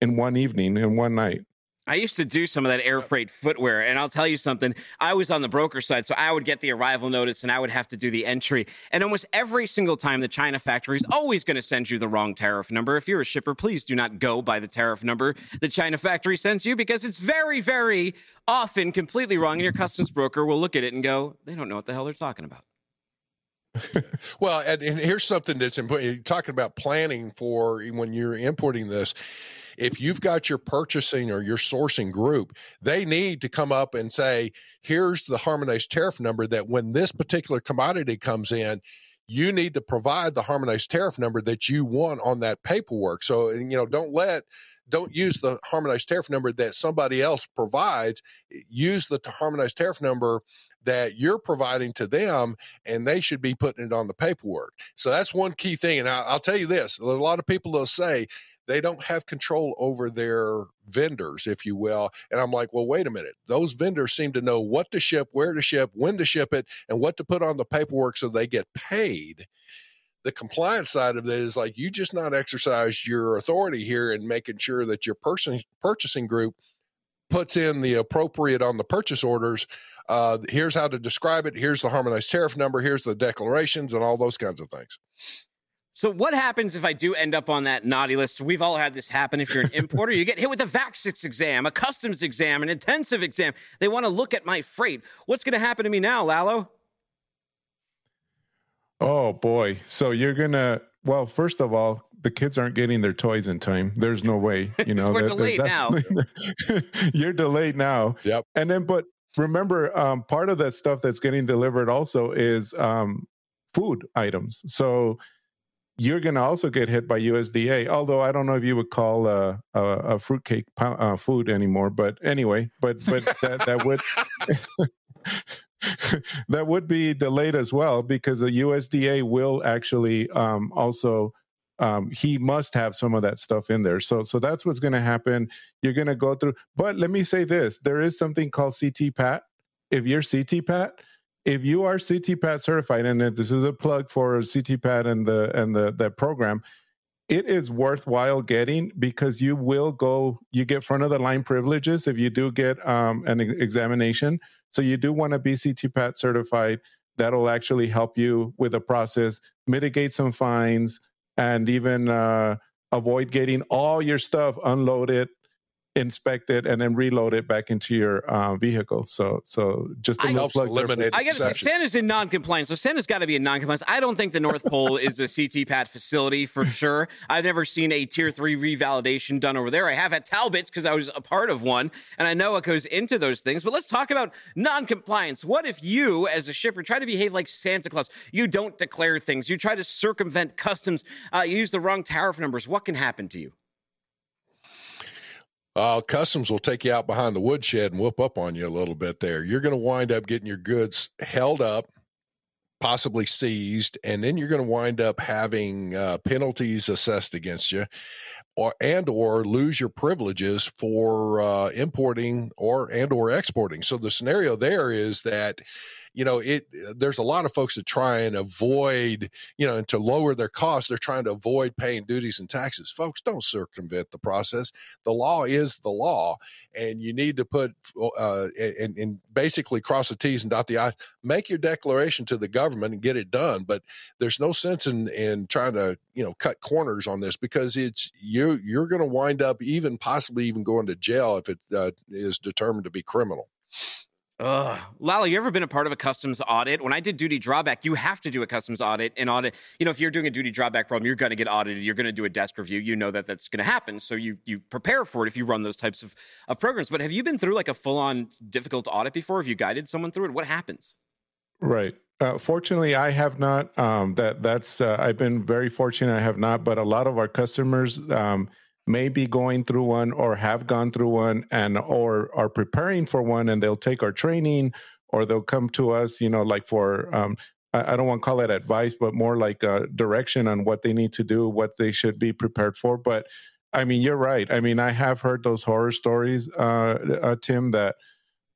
in one evening, in one night. I used to do some of that air freight footwear, and I'll tell you something. I was on the broker side, so I would get the arrival notice, and I would have to do the entry. And almost every single time, the China factory is always going to send you the wrong tariff number. If you're a shipper, please do not go by the tariff number the China factory sends you, because it's very, very often completely wrong, and your customs broker will look at it and go, they don't know what the hell they're talking about. Well, and here's something that's important. Talking about planning for when you're importing this. If you've got your purchasing or your sourcing group, they need to come up and say, here's the harmonized tariff number that when this particular commodity comes in, you need to provide the harmonized tariff number that you want on that paperwork. So, don't use the harmonized tariff number that somebody else provides. Use the harmonized tariff number that you're providing to them, and they should be putting it on the paperwork. So that's one key thing. And I'll tell you this, a lot of people will say they don't have control over their vendors, if you will. And I'm like, well, wait a minute. Those vendors seem to know what to ship, where to ship, when to ship it, and what to put on the paperwork so they get paid. The compliance side of it is like, you just not exercised your authority here in making sure that your purchasing group puts in the appropriate on the purchase orders. Here's how to describe it. Here's the harmonized tariff number. Here's the declarations and all those kinds of things. So what happens if I do end up on that naughty list? We've all had this happen. If you're an importer, you get hit with a VAC-6 exam, a customs exam, an intensive exam. They want to look at my freight. What's going to happen to me now, Lalo? Oh, boy. So you're going to, well, first of all, the kids aren't getting their toys in time. There's no way, we're delayed now. You're delayed now. Yep. And then, but remember, part of that stuff that's getting delivered also is food items. So you're going to also get hit by USDA. Although I don't know if you would call a fruitcake food anymore, but anyway, but that would. That would be delayed as well, because the USDA will actually he must have some of that stuff in there. So that's what's going to happen. You're going to go through. But let me say this. There is something called CTPAT. If you are CTPAT certified, and this is a plug for CTPAT and the program, it is worthwhile getting, because you get front of the line privileges if you do get an examination. So you do want to be CTPAT certified. That'll actually help you with the process, mitigate some fines, and even avoid getting all your stuff unloaded, inspected, and then reload it back into your vehicle. So just a little plug. I got to say, Santa's in non-compliance, so Santa's got to be in non-compliance. I don't think the North Pole is a CTPAT facility for sure. I've never seen a Tier 3 revalidation done over there. I have at Talbot's because I was a part of one, and I know what goes into those things. But let's talk about non-compliance. What if you, as a shipper, try to behave like Santa Claus? You don't declare things. You try to circumvent customs. You use the wrong tariff numbers. What can happen to you? Customs will take you out behind the woodshed and whoop up on you a little bit there. You're going to wind up getting your goods held up, possibly seized, and then you're going to wind up having penalties assessed against you, or lose your privileges for importing or exporting. So the scenario there is that, there's a lot of folks that try and avoid, and to lower their costs, they're trying to avoid paying duties and taxes. Folks, don't circumvent the process. The law is the law, and you need to put, and basically cross the T's and dot the I's, make your declaration to the government and get it done. But there's no sense in trying to, cut corners on this, because it's, you're going to wind up possibly going to jail if it is determined to be criminal. Lala, you ever been a part of a customs audit? When I did duty drawback, you have to do a customs audit. And audit, if you're doing a duty drawback problem, you're going to get audited. You're going to do a desk review. You know that's going to happen. So you prepare for it if you run those types of programs. But have you been through like a full-on difficult audit before? Have you guided someone through it? What happens? Right. Fortunately, I have not. I've been very fortunate I have not. But a lot of our customers may be going through one or have gone through one or are preparing for one, and they'll take our training, or they'll come to us, like for, I don't want to call it advice, but more like direction on what they need to do, what they should be prepared for. But you're right. I have heard those horror stories, Tim, that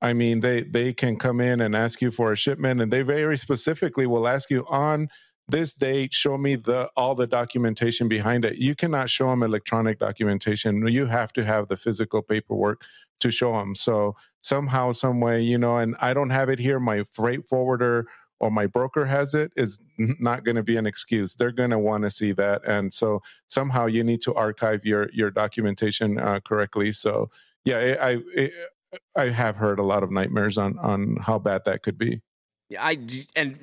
I mean, they can come in and ask you for a shipment, and they very specifically will ask you on this date, show me all the documentation behind it. You cannot show them electronic documentation. You have to have the physical paperwork to show them. So somehow, some way, you know, and I don't have it here, my freight forwarder or my broker has it, is not going to be an excuse. They're going to want to see that. And so somehow you need to archive your documentation correctly. So yeah, I have heard a lot of nightmares on how bad that could be. Yeah, and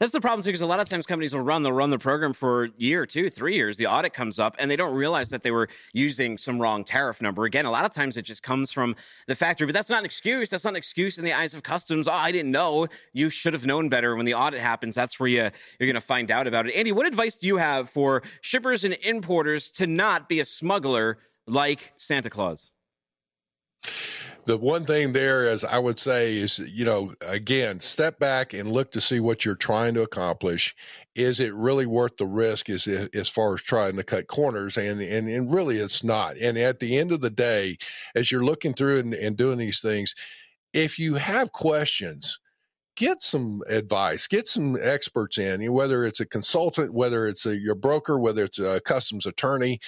that's the problem too, because a lot of times companies will run the program for a year, two, 3 years. The audit comes up and they don't realize that they were using some wrong tariff number. Again, a lot of times it just comes from the factory, but that's not an excuse. That's not an excuse in the eyes of customs. Oh, I didn't know. You should have known better. When the audit happens, that's where you're going to find out about it. Andy, what advice do you have for shippers and importers to not be a smuggler like Santa Claus? The one thing there is, I would say is, you know, again, step back and look to see what you're trying to accomplish. Is it really worth the risk as far as trying to cut corners? And really it's not. And at the end of the day, as you're looking through and doing these things, if you have questions, get some advice, get some experts in, whether it's a consultant, whether it's your broker, whether it's a customs attorney.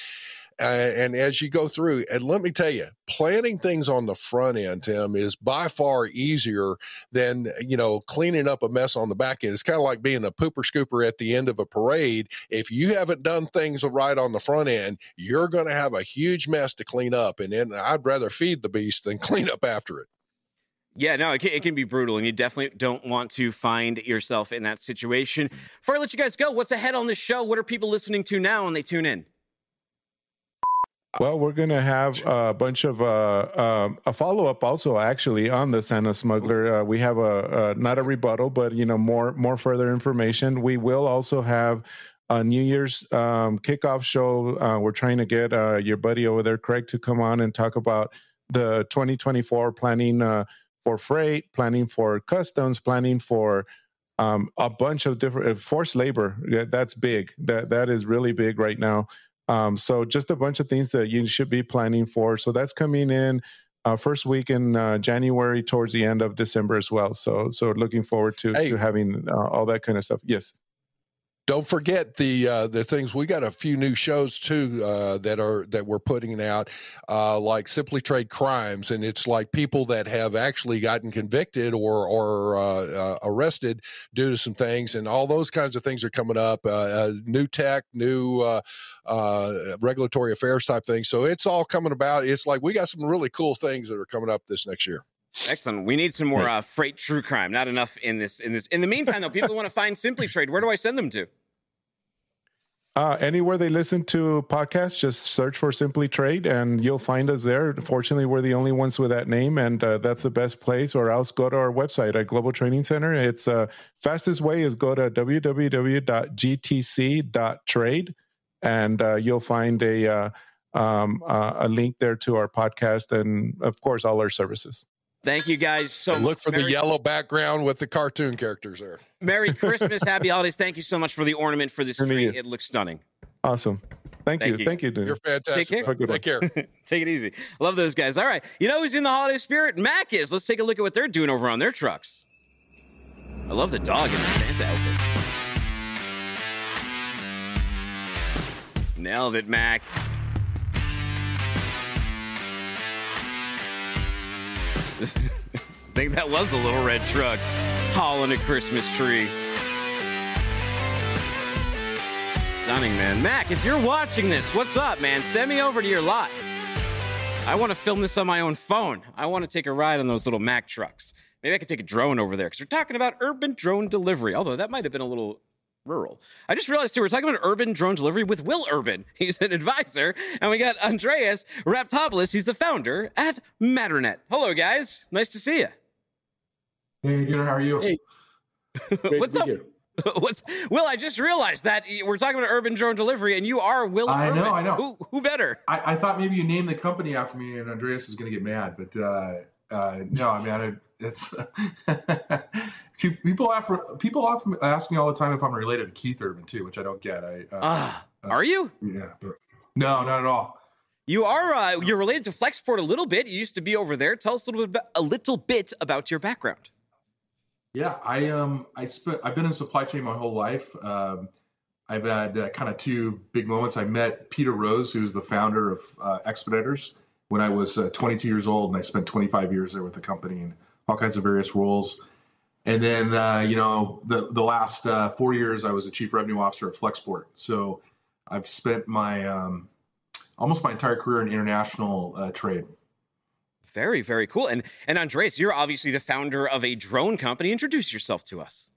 And as you go through, and let me tell you, planning things on the front end, Tim, is by far easier than, you know, cleaning up a mess on the back end. It's kind of like being a pooper scooper at the end of a parade. If you haven't done things right on the front end, you're going to have a huge mess to clean up. And then I'd rather feed the beast than clean up after it. Yeah, no, it can be brutal, and you definitely don't want to find yourself in that situation. Before I let you guys go, what's ahead on the show? What are people listening to now when they tune in? Well, we're going to have a bunch of a follow-up also, actually, on the Santa Smuggler. We have not a rebuttal, but, you know, more further information. We will also have a New Year's kickoff show. We're trying to get your buddy over there, Craig, to come on and talk about the 2024 planning for freight, planning for customs, planning for a bunch of different forced labor. That's big. That is really big right now. So just a bunch of things that you should be planning for. So that's coming in first week in January, towards the end of December as well. So looking forward to having all that kind of stuff. Yes. Don't forget the things. We got a few new shows too that we're putting out, like Simply Trade Crimes, and it's like people that have actually gotten convicted or arrested due to some things, and all those kinds of things are coming up. New tech, new regulatory affairs type things. So it's all coming about. It's like we got some really cool things that are coming up this next year. Excellent. We need some more freight true crime. Not enough in this. In the meantime, though, people want to find Simply Trade. Where do I send them to? Anywhere they listen to podcasts, just search for Simply Trade and you'll find us there. Fortunately, we're the only ones with that name, and that's the best place, or else go to our website at Global Training Center. It's fastest way is go to www.gtc.trade, and you'll find a link there to our podcast and, of course, all our services. Thank you guys so much. Look for the yellow background with the cartoon characters there. Merry Christmas. Happy holidays. Thank you so much for the ornament for this tree. It looks stunning. Awesome. Thank you. Thank you, Dooner. You're fantastic. Take care. Take it easy. Love those guys. All right. You know who's in the holiday spirit? Mac is. Let's take a look at what they're doing over on their trucks. I love the dog in the Santa outfit. Nailed it, Mac. I think that was a little red truck hauling a Christmas tree. Stunning, man. Mac, if you're watching this, what's up, man? Send me over to your lot. I want to film this on my own phone. I want to take a ride on those little Mac trucks. Maybe I could take a drone over there, because we're talking about urban drone delivery, although that might have been a little rural. I just realized, too, we're talking about urban drone delivery with Will Urban. He's an advisor. And we got Andreas Raptopoulos. He's the founder at Matternet. Hello, guys. Nice to see you. Hey, good. How are you? Hey. What's up? Will, I just realized that we're talking about urban drone delivery, and you are Will Urban. I know. Who better? I thought maybe you named the company after me, and Andreas is going to get mad. But no, I mean, it's... People often ask me all the time if I'm related to Keith Urban too, which I don't get. Are you? Yeah, but no, not at all. You are you're related to Flexport a little bit. You used to be over there. Tell us a little bit about your background. Yeah, I've been in supply chain my whole life. I've had kind of two big moments. I met Peter Rose, who's the founder of Expeditors, when I was 22 years old, and I spent 25 years there with the company in all kinds of various roles. And then, the last 4 years, I was the chief revenue officer at Flexport. So I've spent my almost my entire career in international trade. Very, very cool. And Andres, you're obviously the founder of a drone company. Introduce yourself to us.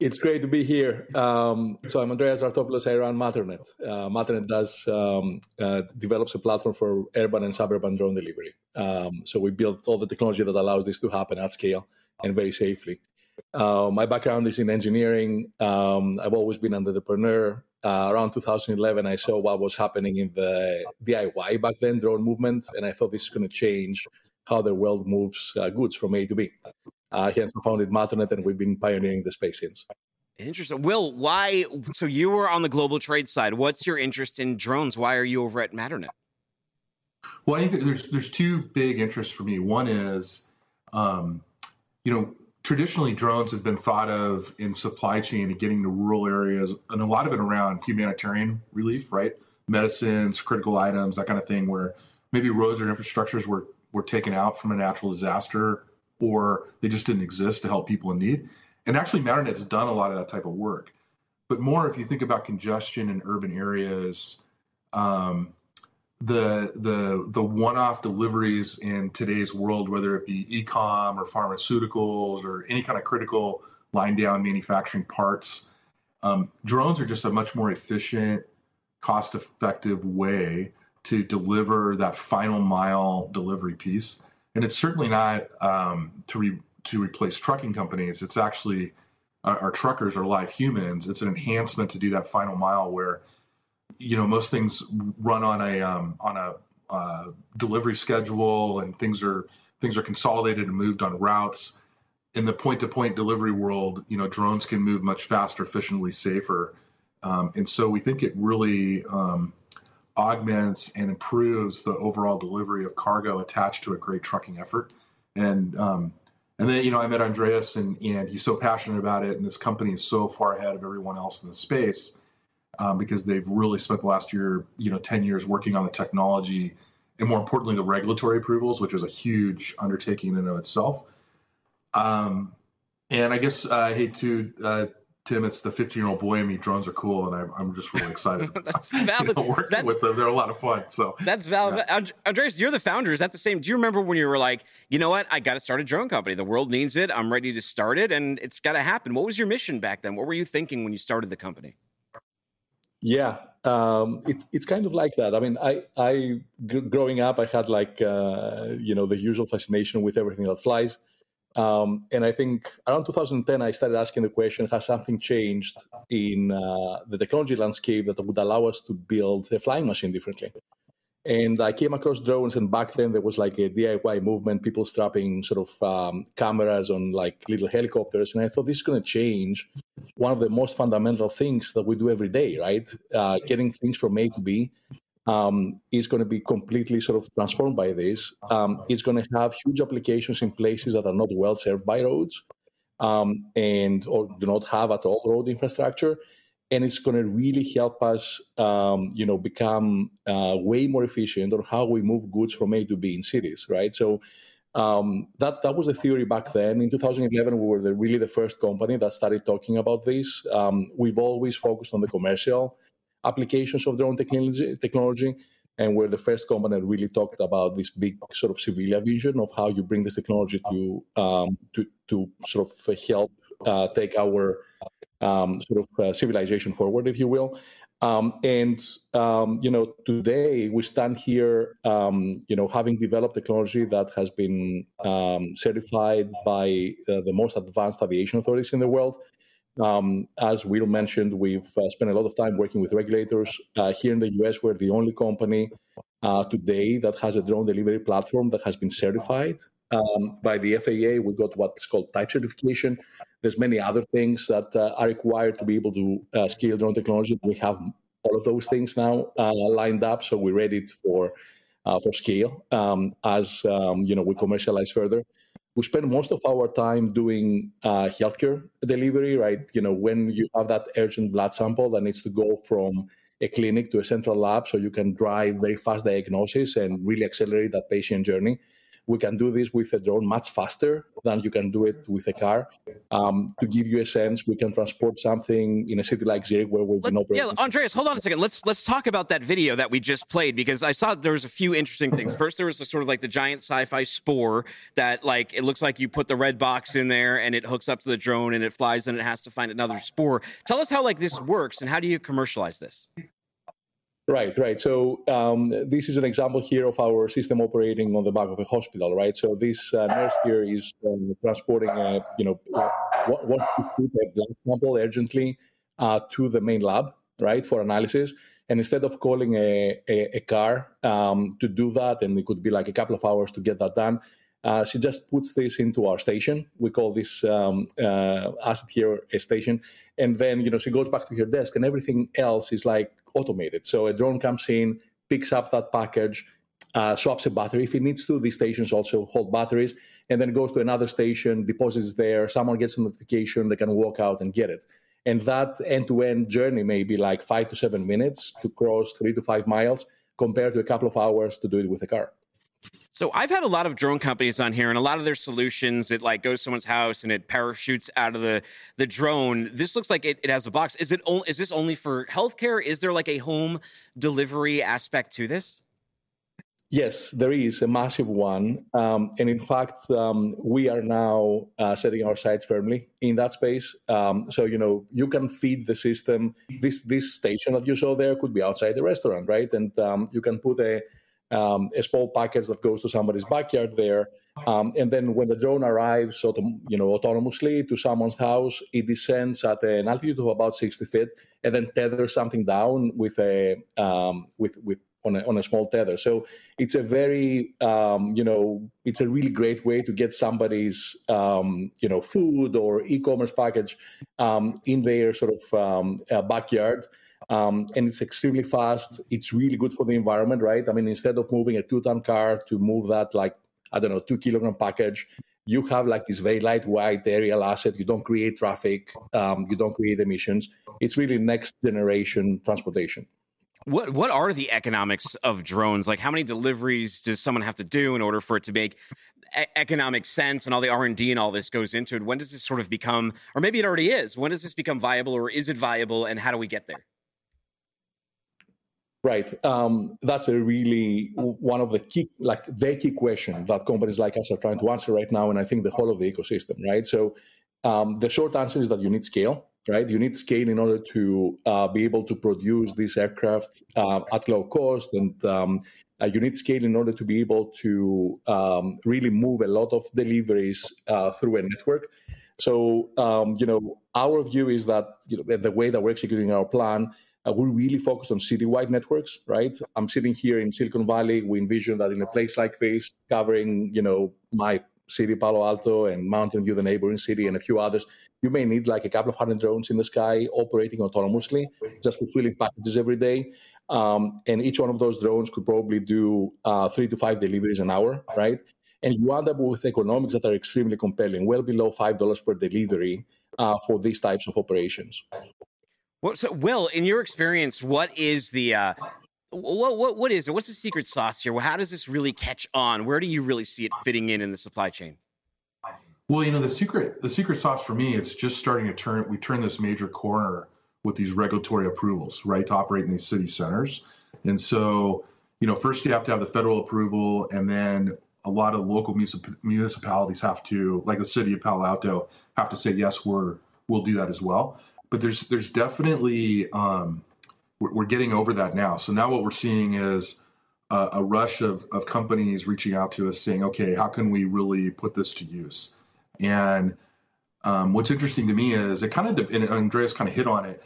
It's great to be here. So I'm Andreas Vartopoulos. I run Matternet. Matternet develops a platform for urban and suburban drone delivery. So we built all the technology that allows this to happen at scale and very safely. My background is in engineering. I've always been an entrepreneur. Around 2011, I saw what was happening in the DIY back then, drone movement, and I thought this is going to change how the world moves goods from A to B. Hence, I founded Matternet, and we've been pioneering the space since. Interesting. Will, why? So you were on the global trade side. What's your interest in drones? Why are you over at Matternet? Well, I think there's two big interests for me. One is, traditionally, drones have been thought of in supply chain and getting to rural areas, and a lot of it around humanitarian relief, right? Medicines, critical items, that kind of thing, where maybe roads or infrastructures were taken out from a natural disaster, or they just didn't exist to help people in need. And actually, Matternet's done a lot of that type of work. But more, if you think about congestion in urban areas, the one-off deliveries in today's world, whether it be e-com or pharmaceuticals or any kind of critical line down manufacturing parts, drones are just a much more efficient, cost-effective way to deliver that final mile delivery piece. And it's certainly not to replace trucking companies. It's actually, our truckers are live humans. It's an enhancement to do that final mile where, most things run on a delivery schedule, and things are consolidated and moved on routes. In the point-to-point delivery world, drones can move much faster, efficiently, safer, and so we think it really augments and improves the overall delivery of cargo attached to a great trucking effort. And then I met Andreas, and he's so passionate about it, and this company is so far ahead of everyone else in the space. Because they've really spent the last year, 10 years working on the technology and, more importantly, the regulatory approvals, which is a huge undertaking in and of itself. And I guess, hey, too, Tim, it's the 15-year-old boy in me. Drones are cool, and I'm just really excited. That's valid. Working with them, they're a lot of fun. So that's valid. Yeah. Andreas, you're the founder. Is that the same? Do you remember when you were like, you know what? I got to start a drone company. The world needs it. I'm ready to start it, and it's got to happen. What was your mission back then? What were you thinking when you started the company? Yeah, it's kind of like that. I mean, growing up, I had the usual fascination with everything that flies. And I think around 2010, I started asking the question, has something changed in the technology landscape that would allow us to build a flying machine differently? And I came across drones, and back then there was like a DIY movement, people strapping sort of cameras on like little helicopters. And I thought this is going to change one of the most fundamental things that we do every day, right? Getting things from A to B is going to be completely sort of transformed by this. It's going to have huge applications in places that are not well served by roads or do not have at all road infrastructure. And it's going to really help us, become way more efficient on how we move goods from A to B in cities, right? So that was the theory back then. In 2011, we were really the first company that started talking about this. We've always focused on the commercial applications of drone technology, and we're the first company that really talked about this big sort of civilian vision of how you bring this technology to sort of help take our civilization forward, if you will. Today we stand here, having developed technology that has been certified by the most advanced aviation authorities in the world. As Will mentioned, we've spent a lot of time working with regulators. Here in the US, we're the only company today that has a drone delivery platform that has been certified by the FAA. We got what's called type certification. There's many other things that are required to be able to scale drone technology. We have all of those things now lined up, so we're ready for scale as we commercialize further. We spend most of our time doing healthcare delivery, right? You know, when you have that urgent blood sample that needs to go from a clinic to a central lab so you can drive very fast diagnosis and really accelerate that patient journey. We can do this with a drone much faster than you can do it with a car. To give you a sense, we can transport something in a city like Zurich where we've been operating. Yeah, Andreas, hold on a second. Let's talk about that video that we just played, because I saw there was a few interesting things. First, there was the sort of like the giant sci-fi spore that like it looks like you put the red box in there and it hooks up to the drone and it flies and it has to find another spore. Tell us how like this works and how do you commercialize this? Right. So this is an example here of our system operating on the back of a hospital, right? So this nurse here is transporting, wants to put a blood sample urgently to the main lab, right, for analysis. And instead of calling a car to do that, and it could be like a couple of hours to get that done, she just puts this into our station. We call this asset here a station. And then, she goes back to her desk and everything else is like automated. So a drone comes in, picks up that package, swaps a battery if it needs to. These stations also hold batteries, and then goes to another station, deposits there. Someone gets a notification, they can walk out and get it. And that end-to-end journey may be like 5 to 7 minutes to cross 3 to 5 miles compared to a couple of hours to do it with a car. So I've had a lot of drone companies on here, and a lot of their solutions, it like goes to someone's house and it parachutes out of the drone. This looks like it has a box. Is this only for healthcare? Is there like a home delivery aspect to this? Yes, there is a massive one. And in fact, we are now setting our sights firmly in that space. So, you can feed the system. This station that you saw there could be outside the restaurant, right? And you can put a small package that goes to somebody's backyard there. And then when the drone arrives autonomously to someone's house, it descends at an altitude of about 60 feet and then tethers something down with on a small tether. So it's a very, it's a really great way to get somebody's, food or e-commerce package in their sort of backyard. And it's extremely fast. It's really good for the environment, right? I mean, instead of moving a 2-ton car to move that, 2-kilogram package, you have like this very lightweight aerial asset. You don't create traffic. You don't create emissions. It's really next generation transportation. What are the economics of drones? Like, how many deliveries does someone have to do in order for it to make economic sense, and all the R&D and all this goes into it? When does this sort of become, or maybe it already is, when does this become viable, or is it viable, and how do we get there? Right. That's a really one of the key question that companies like us are trying to answer right now, and I think the whole of the ecosystem, right? So the short answer is that you need scale, right? You need scale in order to be able to produce these aircraft at low cost, and you need scale in order to be able to really move a lot of deliveries through a network. So, our view is that the way that we're executing our plan, we're really focused on citywide networks, right? I'm sitting here in Silicon Valley. We envision that in a place like this, covering, my city, Palo Alto, and Mountain View, the neighboring city, and a few others, you may need like a couple of hundred drones in the sky operating autonomously, just fulfilling packages every day. And each one of those drones could probably do 3 to 5 deliveries an hour, right? And you end up with economics that are extremely compelling, well below $5 per delivery for these types of operations. Well, so Will, in your experience, what is the what is it? What's the secret sauce here? Well, how does this really catch on? Where do you really see it fitting in the supply chain? Well, the secret sauce for me, it's just starting to turn. We turn this major corner with these regulatory approvals, right, to operate in these city centers. And so, first you have to have the federal approval, and then a lot of local municipalities have to, like the city of Palo Alto, have to say yes, we'll do that as well. But there's definitely, we're getting over that now. So now what we're seeing is a rush of companies reaching out to us saying, okay, how can we really put this to use? And what's interesting to me is and Andreas kind of hit on it,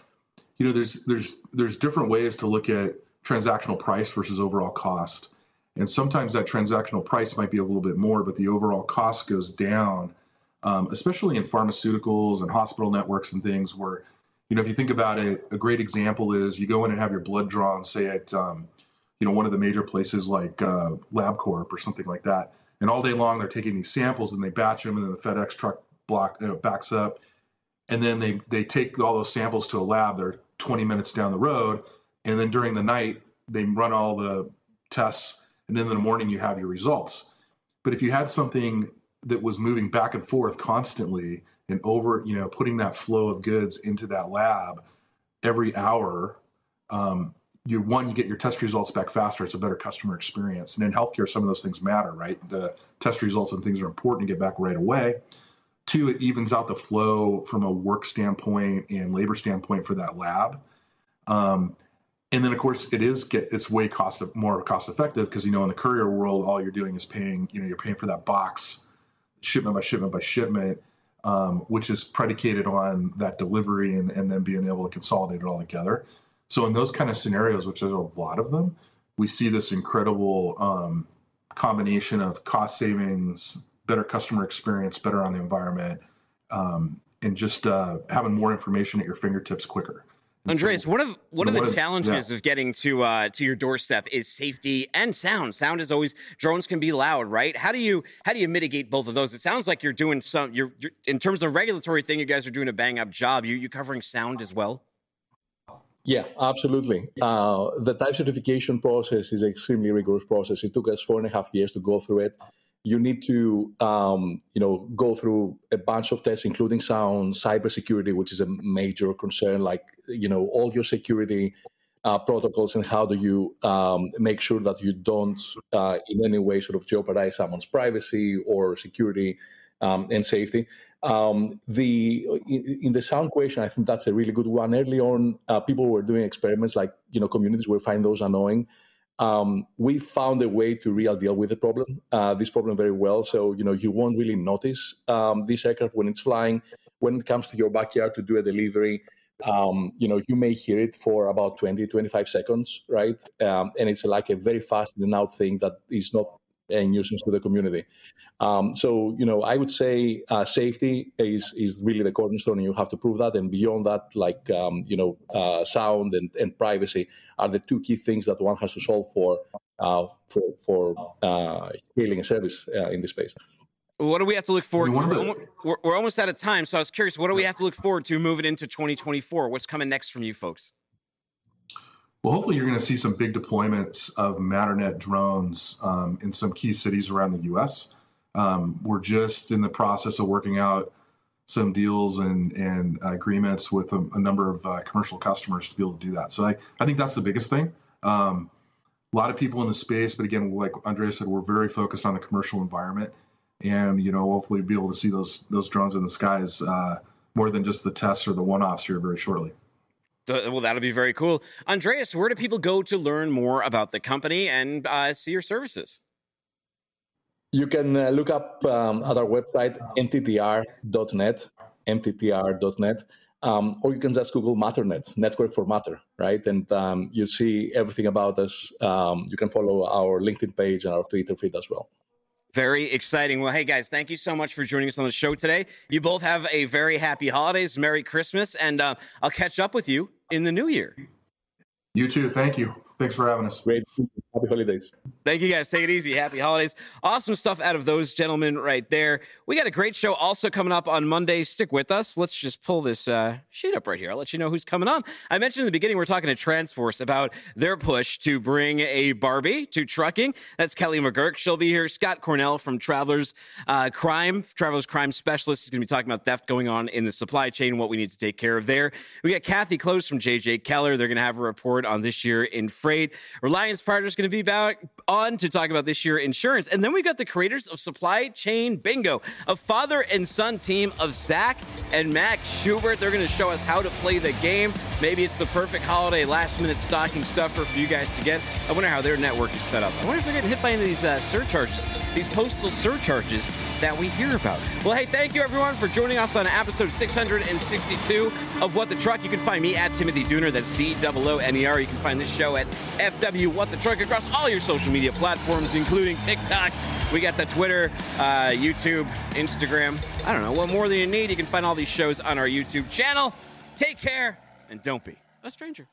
there's different ways to look at transactional price versus overall cost. And sometimes that transactional price might be a little bit more, but the overall cost goes down, especially in pharmaceuticals and hospital networks and things where you know, if you think about it, a great example is you go in and have your blood drawn, say at, you know, one of the major places like LabCorp or something like that. And all day long, they're taking these samples and they batch them, and then the FedEx truck block, you know, backs up. And then they take all those samples to a lab. They're 20 minutes down the road. And then during the night, they run all the tests. And then in the morning, you have your results. But if you had something that was moving back and forth constantly and over, you know, putting that flow of goods into that lab every hour, you get your test results back faster. It's a better customer experience. And in healthcare, some of those things matter, right? The test results and things are important to get back right away. Two, it evens out the flow from a work standpoint and labor standpoint for that lab. And then, of course, it's way more cost effective because, you know, in the courier world, all you're doing is paying, you know, you're paying for that box shipment by shipment by shipment, which is predicated on that delivery and then being able to consolidate it all together. So in those kind of scenarios, which there's a lot of them, we see this incredible combination of cost savings, better customer experience, better on the environment, and just having more information at your fingertips quicker. And Andreas, so, one of the challenges of getting to your doorstep is safety and sound. Sound is always, drones can be loud, right? How do you mitigate both of those? It sounds like you're doing some. You're in terms of regulatory thing, you guys are doing a bang up job. You covering sound as well? Yeah, absolutely. The type certification process is an extremely rigorous process. It took us 4.5 years to go through it. You need to, go through a bunch of tests, including sound, cybersecurity, which is a major concern, like, you know, all your security protocols and how do you make sure that you don't in any way sort of jeopardize someone's privacy or security and safety. In the sound question, I think that's a really good one. Early on, people were doing experiments like, you know, communities were finding those annoying. We found a way to really deal with the problem, very well. So, you know, you won't really notice this aircraft when it's flying. When it comes to your backyard to do a delivery, you know, you may hear it for about 20, 25 seconds, right? And it's like a very fast in and out thing that is not a nuisance to the community. So, you know, I would say safety is really the cornerstone, and you have to prove that. And beyond that, like, sound and privacy are the two key things that one has to solve for scaling a service in this space. What do we have to look forward to? We're almost out of time, so I was curious, what do we have to look forward to moving into 2024? What's coming next from you folks? Well, hopefully you're going to see some big deployments of Matternet drones in some key cities around the U.S. We're just in the process of working out some deals and agreements with a number of commercial customers to be able to do that. So I think that's the biggest thing. A lot of people in the space, but again, like Andrea said, we're very focused on the commercial environment. And, you know, hopefully we'll be able to see those drones in the skies more than just the tests or the one-offs here very shortly. Well, that'll be very cool. Andreas, where do people go to learn more about the company and see your services? You can look up at our website, mttr.net, or you can just Google Matternet, Network for Matter, right? And you'll see everything about us. You can follow our LinkedIn page and our Twitter feed as well. Very exciting. Well, hey, guys, thank you so much for joining us on the show today. You both have a very happy holidays, Merry Christmas, and I'll catch up with you in the new year. You too. Thank you. Thanks for having us. Great. Happy holidays. Thank you, guys. Take it easy. Happy holidays. Awesome stuff out of those gentlemen right there. We got a great show also coming up on Monday. Stick with us. Let's just pull this sheet up right here. I'll let you know who's coming on. I mentioned in the beginning, we're talking to Transforce about their push to bring a Barbie to trucking. That's Kelly McGurk. She'll be here. Scott Cornell from Travelers Crime Specialist is going to be talking about theft going on in the supply chain, what we need to take care of there. We got Kathy Close from JJ Keller. They're going to have a report on this year in freight. Reliance Partners going to be back on to talk about this year insurance. And then we've got the creators of Supply Chain Bingo, a father and son team of Zach and Max Schubert. They're going to show us how to play the game. Maybe it's the perfect holiday last minute stocking stuffer for you guys to get. I wonder how their network is set up. I wonder if they're getting hit by any of these surcharges, these postal surcharges that we hear about. Well, hey, thank you everyone for joining us on episode 662 of What the Truck. You can find me at Timothy Dooner. That's D-O-O-N-E-R. You can find this show at FW What the Truck across all your social media platforms, including TikTok. We got the Twitter, YouTube, Instagram. I don't know, what more than you need. You can find all these shows on our YouTube channel. Take care, and don't be a stranger.